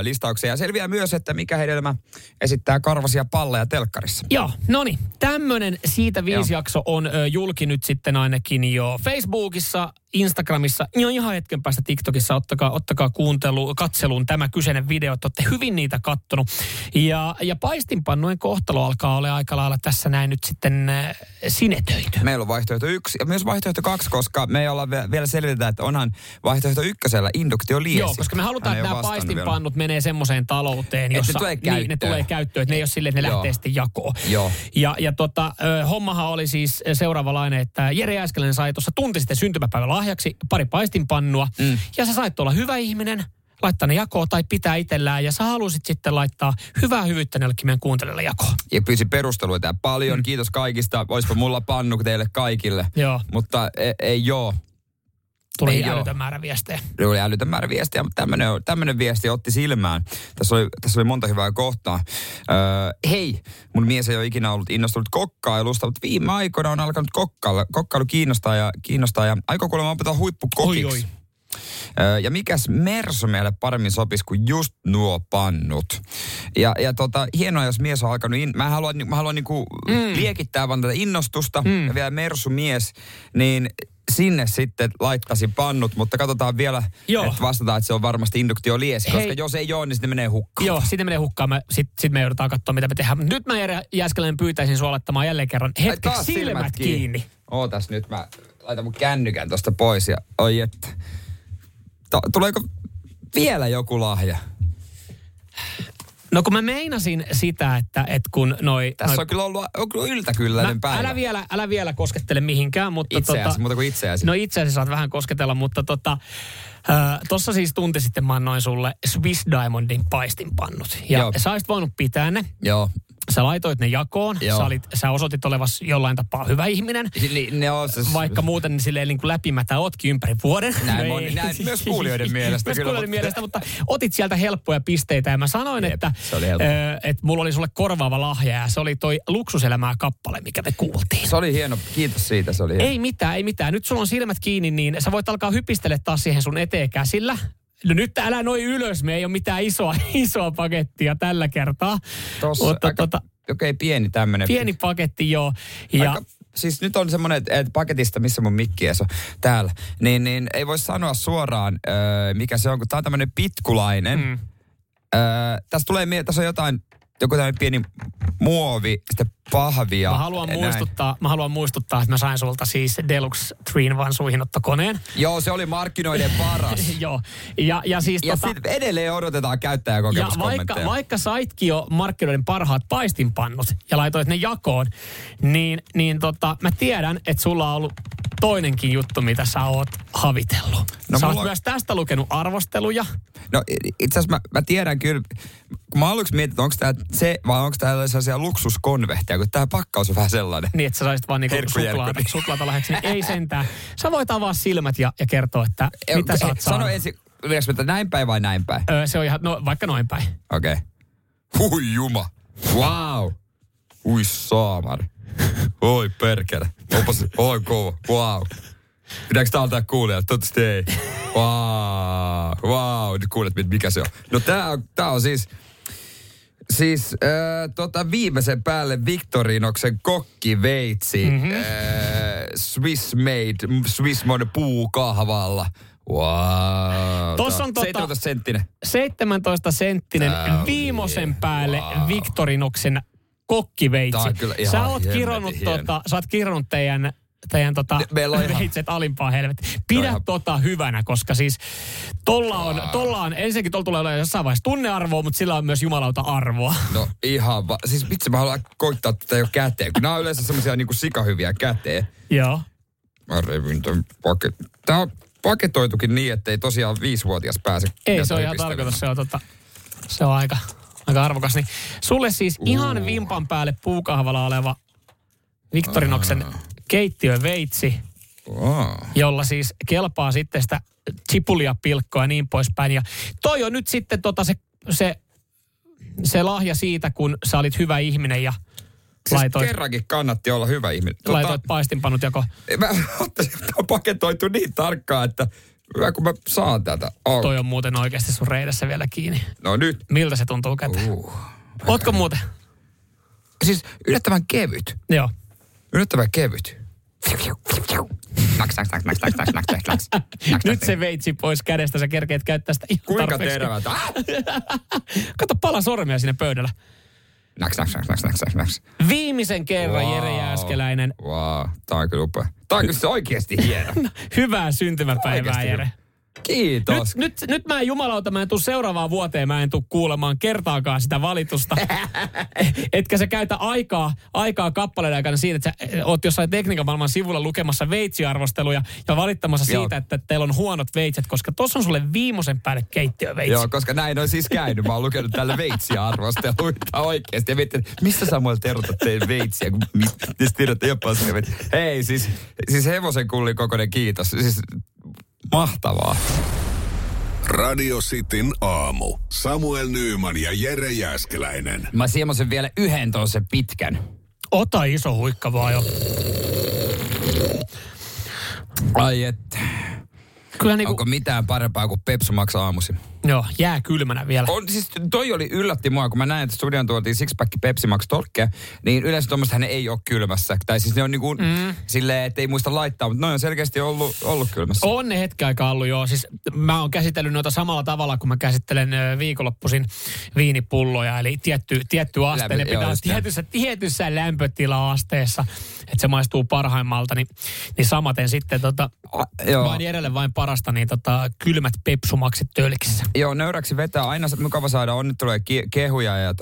listaukseen. Ja selviää myös, että mikä hedelmä esittää karvasia palleja telkkarissa. Joo, no niin. Tämmönen siitä 5 jakso on julki nyt sitten ainakin jo Facebookissa, Instagramissa, ihan hetken päästä TikTokissa. Ottakaa katseluun tämä kyseinen video, että olette hyvin niitä kattonut. Ja paistinpannujen kohtalo alkaa olla aika lailla tässä näin nyt sitten sinetöity. Meillä on vaihtoehto 1 ja myös vaihtoehto 2, koska me ei olla vielä selvitetä, että onhan vaihtoehto 1 induktioliesi. Joo, koska me halutaan, että nämä paistinpannut vielä menee semmoiseen talouteen, jossa ne tulee käyttöön. Että ne ei ole silleen, että ne lähtee sitten jakoon. Joo. Ja hommahan oli siis seuraavalainen, että Jere Jääskeläinen sai tuossa tunti sitten syntymäpäivällä lahjaksi 2 paistinpannua, ja sä sait olla hyvä ihminen, laittaa ne jakoon tai pitää itsellään, ja sä halusit sitten laittaa hyvää hyvyyttä jollekin meidän kuuntelijalle jakoon. Ja pyysi perusteluita paljon, kiitos kaikista, oispa mulla pannu teille kaikille, mutta ei. Tuli älytön määrä viestejä. Tuli älytön määrä viestejä, mutta tämmöinen viesti otti silmään. Tässä oli monta hyvää kohtaa. Hei, mun mies ei ole ikinä ollut innostunut kokkailusta, mutta viime aikoina on alkanut kokkailu kiinnostaa ja aikoo kuulemma opettaa huippukokiksi. Oi. Ja mikäs Mersu meille paremmin sopisi kuin just nuo pannut. Ja hienoa, jos mies on alkanut. Mä haluan niinku liekittää vaan tätä innostusta. Ja vielä Mersu mies, niin sinne sitten laittaisin pannut, mutta katsotaan vielä, että vastataan, että se on varmasti induktioliesi, koska jos ei ole, niin sitten menee hukkaan. Joo, sitten menee hukkaan. Sitten me joudutaan katsoa, mitä me tehdään. Nyt mä Jääskeläinen pyytäisin sua laittamaan jälleen kerran hetkeksi silmät kiinni. Ootas nyt, mä laitan mun kännykän tosta pois ja oi että. Tuleeko vielä joku lahja? No kun mä meinasin sitä, että kun noi... Tässä on kyllä ollut yltäkylläinen päivä. Älä vielä koskettele mihinkään, mutta... Muuta kuin itseäsi. No itseäsi saat vähän kosketella, mutta tossa siis tunti sitten mä annoin sulle Swiss Diamondin paistinpannut. Ja sä olisit voinut pitää ne. Joo. Sä laitoit ne jakoon, sä osoitit olevas jollain tapaa hyvä ihminen, vaikka muuten niin silleen niin kuin läpimätä ootkin ympäri vuoden. Näin myös kuulijoiden mielestä. Myös kuulijoiden mielestä, mutta otit sieltä helppoja pisteitä ja mä sanoin, että mulla oli sulle korvaava lahja ja se oli toi Luksuselämää kappale, mikä me kuultiin. Se oli hieno, kiitos siitä. Se oli hieno. Ei mitään. Nyt sulla on silmät kiinni, niin sä voit alkaa hypistellä taas siihen sun eteen käsillä. No nyt älä noin ylös, me ei ole mitään isoa pakettia tällä kertaa. Okei, pieni tämmöinen. Pieni paketti, joo. Ja siis nyt on semmoinen, että paketista, missä mun mikki on täällä, niin ei voi sanoa suoraan, mikä se on, kun tää on tämmöinen pitkulainen. Mm. Tässä on jotain, joku tämmöinen pieni muovi, sitten pahvia. Mä haluan muistuttaa, että mä sain sulta siis Deluxe 3 vaan suihinottokoneen. Joo, se oli markkinoiden paras. Joo. Ja siis sitten edelleen odotetaan käyttäjäkokemuskommentteja. Vaikka saitkin jo markkinoiden parhaat paistinpannut ja laitoit ne jakoon, niin mä tiedän, että sulla on ollut toinenkin juttu, mitä sä oot havitellut. No, sä oot myös tästä lukenut arvosteluja. No itse asiassa mä tiedän kyllä, kun mä aluksi mietin, onko tää se vai onko tää sellaisia luksuskonvehteja, kun tää pakkaus on vähän sellainen. Niin, että sä saisit vaan niinku suklaata läheksi. Ei sentään. Sä voit avaa silmät ja kertoa, että mitä sä oot saanut. Sano ensin, että näin päin vai näin päin? Se on ihan, vaikka noin päin. Okei. Okay. Hui juma. Wow. Ui saamari. Oi perkele. Opas, oi kova. Wow. Pidäänkö tää altaa kuulijat? Toivottavasti ei. Wow. Nyt kuulet, mikä se on. No tää on siis... Siis viimeisen päälle Victorinoksen kokkiveitsi, Swiss made, Swiss made puukahvalla. Wow. Tuossa on 17 senttinen viimeisen päälle Victorinoksen kokkiveitsi. Sä oot kironnut teidän veitset alimpaa helvettiin. Pidä hyvänä, koska siis tolla on ensinnäkin tuolla tulee olemaan jossain vaiheessa tunnearvoa, mutta sillä on myös jumalauta arvoa. No ihan siis vitsi, mä haluan koittaa tätä jo käteen, kun nämä on yleensä semmoisia niinku sikahyviä käteen. Joo. Mä revin tämän paketin. Tää on paketoitukin niin, ettei tosiaan 5-vuotias pääse. Ei, se on ihan tarkoitus. Se on aika arvokas. Niin, sulle siis ihan vimpan päälle puukahvalla oleva Victorinoksen keittiöveitsi, jolla siis kelpaa sitten sitä chipulia pilkkoa ja niin poispäin. Ja toi on nyt sitten se lahja siitä, kun sä olit hyvä ihminen ja siis kerrankin kannatti olla hyvä ihminen. Laitoit paistinpanut jako. Mä ottaisin, tää on paketoitu niin tarkkaan, että hyvä kun mä saan tätä. Oh. Toi on muuten oikeasti sun reidässä vielä kiinni. No nyt. Miltä se tuntuu käteen? Ootko muuten? Siis yllättävän kevyt. Joo. Yllättävän kevyt. Nyt se veitsi pois kädestä, sä kerkeet käyttää sitä ihan kuinka tarpeeksi. Kuinka terävältä? Kato pala sormia siinä pöydällä. Naks. Viimeisen kerran Jere Jääskeläinen. Wow. Tää on kyllä upea. Tää on kyllä se oikeesti hieno. Hyvää syntymäpäivää oikeasti. Jere. Kiitos. Nyt mä en jumalauta, mä en tuu seuraavaan vuoteen, mä en tuu kuulemaan kertaakaan sitä valitusta. Etkä sä käytä aikaa kappaleen aikana siitä, että sä oot jossain tekniikan maailman sivulla lukemassa veitsiarvosteluja ja valittamassa siitä, että teillä on huonot veitset, koska tossa on sulle viimeisen päälle keittiöveitsi. Joo, koska näin on siis käynyt. Mä oon lukenut täällä veitsiarvosteluita oikeesti. Ja mietin, missä Samuel te erotat teidän veitsiä, kun tiedätte jopa sitä. Hei, siis hevosen kullin kokoinen kiitos. Siis... Mahtavaa. Radio Cityn aamu. Samuel Nyyman ja Jere Jääskeläinen. Mä siemosen vielä yhden toisen pitkän. Ota iso huikka vaan jo. Ai että. Niinku... Onko mitään parempaa kuin Pepsi Max aamuisin? Joo, jää kylmänä vielä. On, siis toi oli yllätti mua, kun mä näin, että studion tuotiin six-pack Pepsi Max torkkeja, niin yleensä tuommoistahan ne ei ole kylmässä. Tai siis ne on niinku silleen, että ei muista laittaa, mutta ne on selkeästi ollut kylmässä. On ne hetki aikaa ollut, joo. Siis mä oon käsitellyt noita samalla tavalla, kun mä käsittelen viikonloppuisin viinipulloja. Eli tietty aste, ne pitää tietyssä lämpötila-asteessa, että se maistuu parhaimmalta. Niin samaten sitten vain edelleen vain parasta, niin kylmät Pepsumaksit tölkissä. Joo, nöyräksi vetää. Aina mukava saada onnitteluja kehuja ja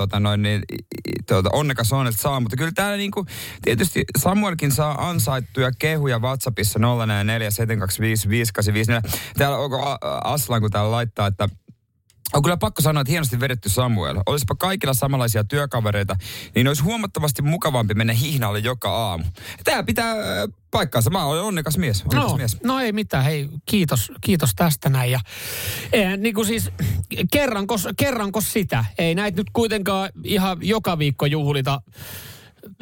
onnekas on, että saa. Mutta kyllä täällä niinku, tietysti Samuelkin saa ansaittuja kehuja WhatsAppissa 044 725 585. Täällä onko Aslan, kun täällä laittaa, että On kyllä pakko sanoa, että hienosti vedetty Samuel. Olisipa kaikilla samanlaisia työkavereita, niin olisi huomattavasti mukavampi mennä hihnalle joka aamu. Tämä pitää paikkaansa. Mä olen onnekas mies. No ei mitään. Hei, kiitos tästä näin. Ja, niin kuin siis, kerrankos sitä. Ei näitä nyt kuitenkaan ihan joka viikko juhlita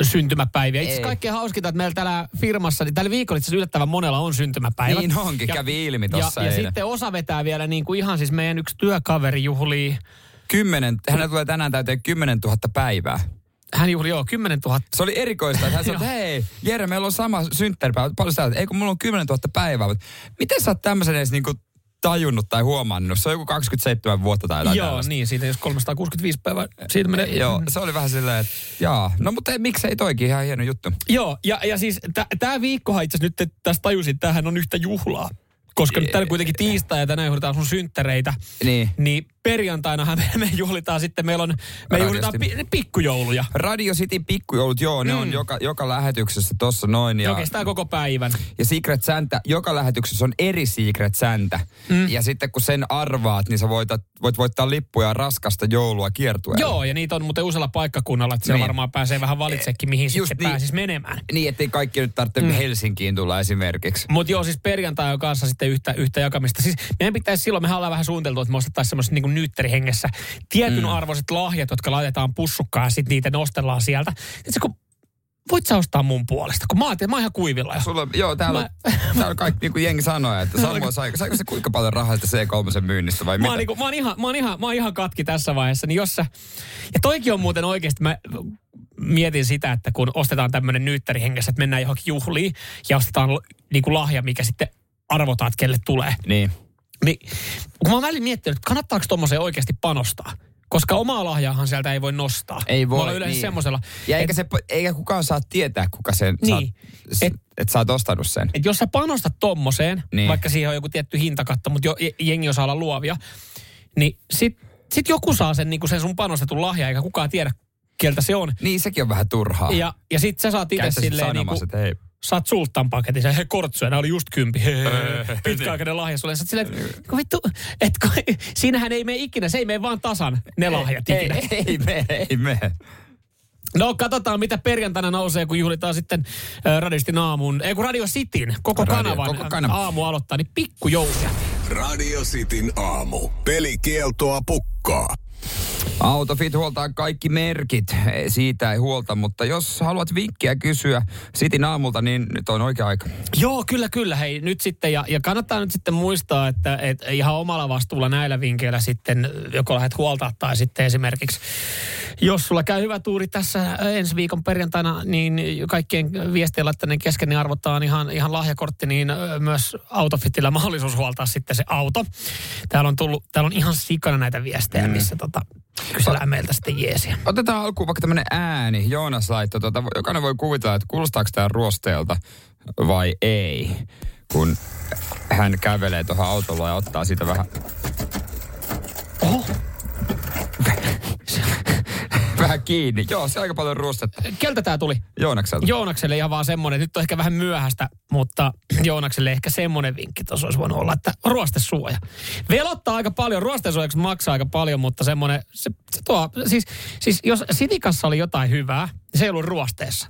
syntymäpäiviä. Itse asiassa kaikkein hauskinta, että meillä täällä firmassa, niin tällä viikolla itse asiassa yllättävän monella on syntymäpäivät. Niin onkin, kävi ilmi tossa eilen. Ja sitten osa vetää vielä niin kuin ihan siis meidän yksi työkaveri juhlii. 10, hänellä tulee tänään täyteen 10 000 päivää. Hän juhli, 10 000. Se oli erikoista, että hän sanoi, hei, Jere, meillä on sama synttäripäivä. Paljon sä, ei kun mulla on 10 000 päivää. Miten sä oot tämmöisen edes niinku tajunnut tai huomannut? Se on joku 27 vuotta tai jotain. Joo, tällaista. Niin, siitä jos 365 päivää, siitä menee. Joo, se oli vähän silleen, että jaa. No mutta miksei toikin, ihan hieno juttu. Joo, ja siis tää viikkohan itse asiassa nyt tässä tajusin, tämähän on yhtä juhlaa. Koska nyt täällä kuitenkin tiistai ja tänään juhlitaan sun synttäreitä. Niin perjantainahan me juhlitaan sitten, me juhlitaan pikkujouluja. Radio City pikkujoulut, joo, ne on joka lähetyksessä tossa noin. Ja kestää koko päivän. Ja Secret Santa, joka lähetyksessä on eri Secret Santa. Ja sitten kun sen arvaat, niin sä voit voittaa lippuja Raskasta joulua kiertueella. Joo, ja niitä on muuten usealla paikkakunnalla, että siellä varmaan pääsee vähän valitsekin, mihin sitten pääsis menemään. Niin, ettei kaikki nyt tarvitse Helsinkiin tulla esimerkiksi. Mutta joo, siis perjantai on kanssa sitten yhtä jakamista. Siis meidän pitäisi silloin, mehän ollaan vähän suunniteltu, että me ostettaisiin semmoiset niin kuin nyytterihengessä tietyn arvoiset lahjat, jotka laitetaan pussukkaan ja sitten niitä nostellaan sieltä. Itse kun voit sä ostaa mun puolesta, kun mä oon ihan kuivilla. Sulla, joo, täällä on kaikki, niin kuin jengi sanoi, että Samuel, saiko se kuinka paljon rahaa sitä C3 myynnistä vai mitä? Mä oon ihan katki tässä vaiheessa, niin jos sä, ja toikin on muuten oikeasti, mä mietin sitä, että kun ostetaan tämmöinen nyytterihengessä, että mennään johonkin juhliin ja ostetaan niin kuin lahja, mikä sitten arvotaan, että kelle tulee. Niin. Kun mä oon välillä miettinyt, että kannattaako tommoseen oikeasti panostaa. Koska omaa lahjaahan sieltä ei voi nostaa. Ei voi. Mä oon yleensä semmoisella. Ja eikä kukaan saa tietää, kuka sen niin, että sä oot ostanut sen. Et jos sä panostat tommoseen, vaikka siihen on joku tietty hintakatto, mutta jengi osaa olla luovia, niin sit joku saa sen, niin kuin sen sun panostetun lahja, eikä kukaan tiedä, keltä se on. Niin, sekin on vähän turhaa. Ja sit sä saat itse silleen niin kuin saat sulttaan paketin, sä hei kortsuja, nää oli just 10. Pitkäaikainen lahja sulle. Sä silleen, vittu, siinähän ei mene ikinä, se ei mene vaan tasan ne lahjat ikinä. Ei mene. No katsotaan, mitä perjantaina nousee, kun juhlitaan sitten Radio Cityn, koko kanavan aamu aloittaa, niin pikkujousia. Radio Cityn aamu. Pelikieltoa pukkaa. Autofit huoltaa kaikki merkit. Siitä ei huolta, mutta jos haluat vinkkiä kysyä Cityn aamulta, niin nyt on oikea aika. Joo, kyllä. Hei, nyt sitten, ja kannattaa nyt sitten muistaa, että ihan omalla vastuulla näillä vinkkeillä sitten joko lähdet huoltaa tai sitten esimerkiksi, jos sulla käy hyvä tuuri tässä ensi viikon perjantaina, niin kaikkien viestien laittaneen kesken niin arvotaan ihan lahjakortti, niin myös Autofitillä mahdollisuus huoltaa sitten se auto. Täällä on ihan sikana näitä viestejä, missä kysellään meiltä sitten jeesiä. Otetaan alkuun vaikka tämmönen ääni. Joonas laittoi, jokainen voi kuvitella, että kuulostaako tämä ruosteelta vai ei, kun hän kävelee tuohon autolla ja ottaa siitä vähän. Oho! Vähän kiinni. Joo, se on aika paljon ruostetta. Keltä tämä tuli? Joonakselta. Joonakselle ihan vaan semmoinen. Nyt on ehkä vähän myöhäistä, mutta Joonakselle ehkä semmoinen vinkki tuossa olisi voinut olla, että ruostesuoja. Velottaa aika paljon. Ruostesuojaksi maksaa aika paljon, mutta semmoinen. Se tuo, siis jos sitikassa oli jotain hyvää, niin se ei ollut ruosteessa.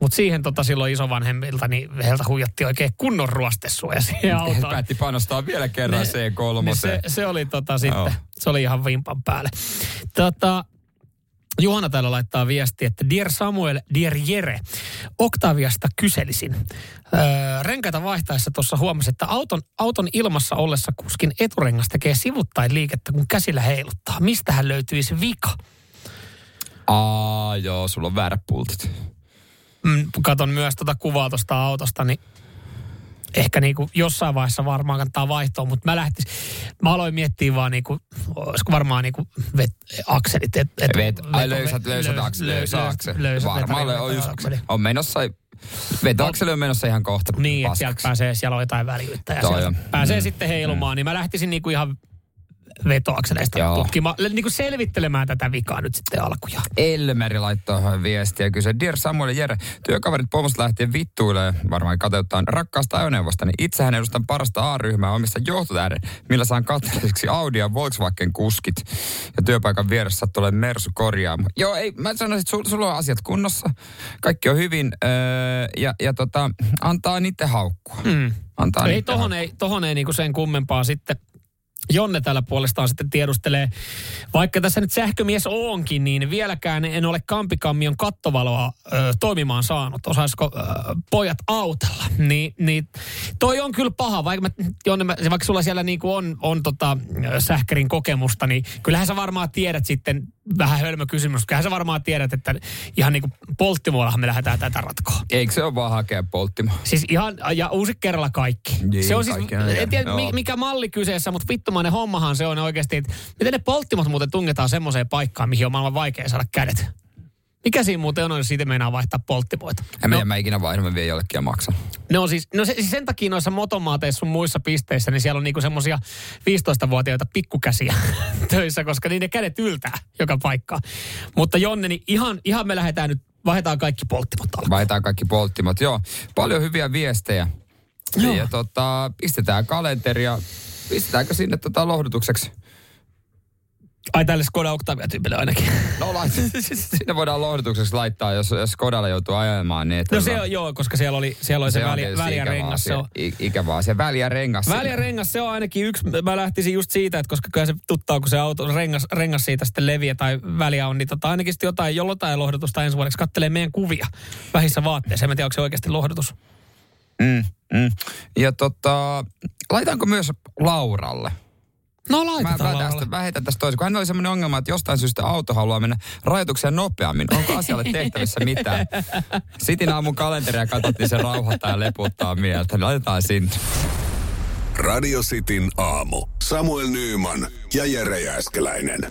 Mutta siihen silloin isovanhemmilta, niin heiltä huijattiin oikein kunnon ruostesuoja siihen autaan. He päätti panostaa vielä kerran C3. Niin se oli sitten. Se oli ihan vimpan päälle. Juhana täällä laittaa viestiä, että Dear Samuel, Dear Jere, Octaviasta kyselisin. Renkaita vaihtaessa tuossa huomasin, että auton ilmassa ollessa kuskin eturengas tekee sivuttain liikettä, kun käsillä heiluttaa. Mistähän löytyisi vika? Joo, sulla on väärät pultit. Katon myös kuvaa tuosta autosta, niin ehkä niinku jossain vaiheessa varmaan kannattaa vaihtoa, mutta mä aloin miettiä vaan niinku, olisiko varmaan niinku akselit. Löysät akselit. Varmaan on menossa, vetoakseli on menossa ihan kohta. Niin, että siellä on jotain väliyttä ja pääsee sitten heilumaan, niin mä lähtisin niinku ihan vetoakseleista tutkimaan, niin selvittelemään tätä vikaa nyt sitten alkuja. Elmeri laittoi viestiä kysyä. Dear Samuel ja Jere, työkaverit pomosta lähtien vittuilee, varmaan kateuttaan rakkaasta ajoneuvosta, niin itsehän edustan parasta A-ryhmää omissa johtotähden, millä saan katseleeksi Audi ja Volkswagen kuskit. Ja työpaikan vieressä tulee Mersu korjaamo. Joo, ei, mä sanoisin, että sulla on asiat kunnossa. Kaikki on hyvin ja antaa niiden haukkua. Mm. Ei, tohon ei niinku sen kummempaa sitten. Jonne täällä puolestaan sitten tiedustelee, vaikka tässä nyt sähkömies onkin, niin vieläkään en ole kampikammion kattovaloa toimimaan saanut. Osaisiko pojat autella? Niin toi on kyllä paha, vaikka sulla siellä niinku on sähkärin kokemusta, niin kyllähän sä varmaan tiedät sitten, vähän hölmö kysymys, kyllähän sä varmaan tiedät, että ihan niinku polttimoillahan me lähdetään tätä ratkoa. Eikö se ole vaan hakea polttimo? Siis ihan, ja uusi kerralla kaikki. Niin, se on siis, en tiedä mikä malli kyseessä, mutta vittu ne hommahan se on oikeasti, että miten ne polttimot muuten tungetaan semmoiseen paikkaan, mihin on maailman vaikea saada kädet. Mikä siinä muuten on, jos siitä meinaa vaihtaa polttimoita? En mä ikinä vaihda, mä vien jollekin ja maksan. Siis sen takia noissa motomaateissa sun muissa pisteissä, niin siellä on niinku semmosia 15-vuotiaita pikkukäsiä töissä, koska niin ne kädet yltää joka paikkaan. Mutta Jonne, niin ihan me lähdetään nyt, vaihdetaan kaikki polttimot alkuun. Vaihdetaan kaikki polttimot, joo. Paljon hyviä viestejä. Joo. Ja pistetään kalenteria. Pistetäänkö sinne lohdutukseksi? Ai tälle Skoda Octavia -tyypille ainakin. No sinne voidaan lohdutukseksi laittaa, jos Skodalla joutuu ajamaan. Niin no se on, joo, koska siellä oli se väliärengas. Ikävää se väliärengas. Väliärengas, se on ainakin yksi. Mä lähtisin just siitä, että koska kyllä se tuttaa, kun se auto, rengas siitä sitten leviä tai väliä on, niin ainakin jotain jollain lohdutusta ensi vuodeksi kattelee meidän kuvia vähissä vaatteissa. En tiedä, onko se oikeasti lohdutus. Ja laitaanko myös Lauralle? No laitetaan Lauralle. Mä heitän tästä toisin, kun hän oli semmoinen ongelma, että jostain syystä auto haluaa mennä rajoituksia nopeammin. Onko asialle tehtävissä mitään? Sitin aamun kalenteria katsottiin, se rauhoittaa ja leputtaa mieltä. Laitetaan sinne. Radio Cityn aamu. Samuel Nyyman ja Jere Jääskeläinen. 6–10.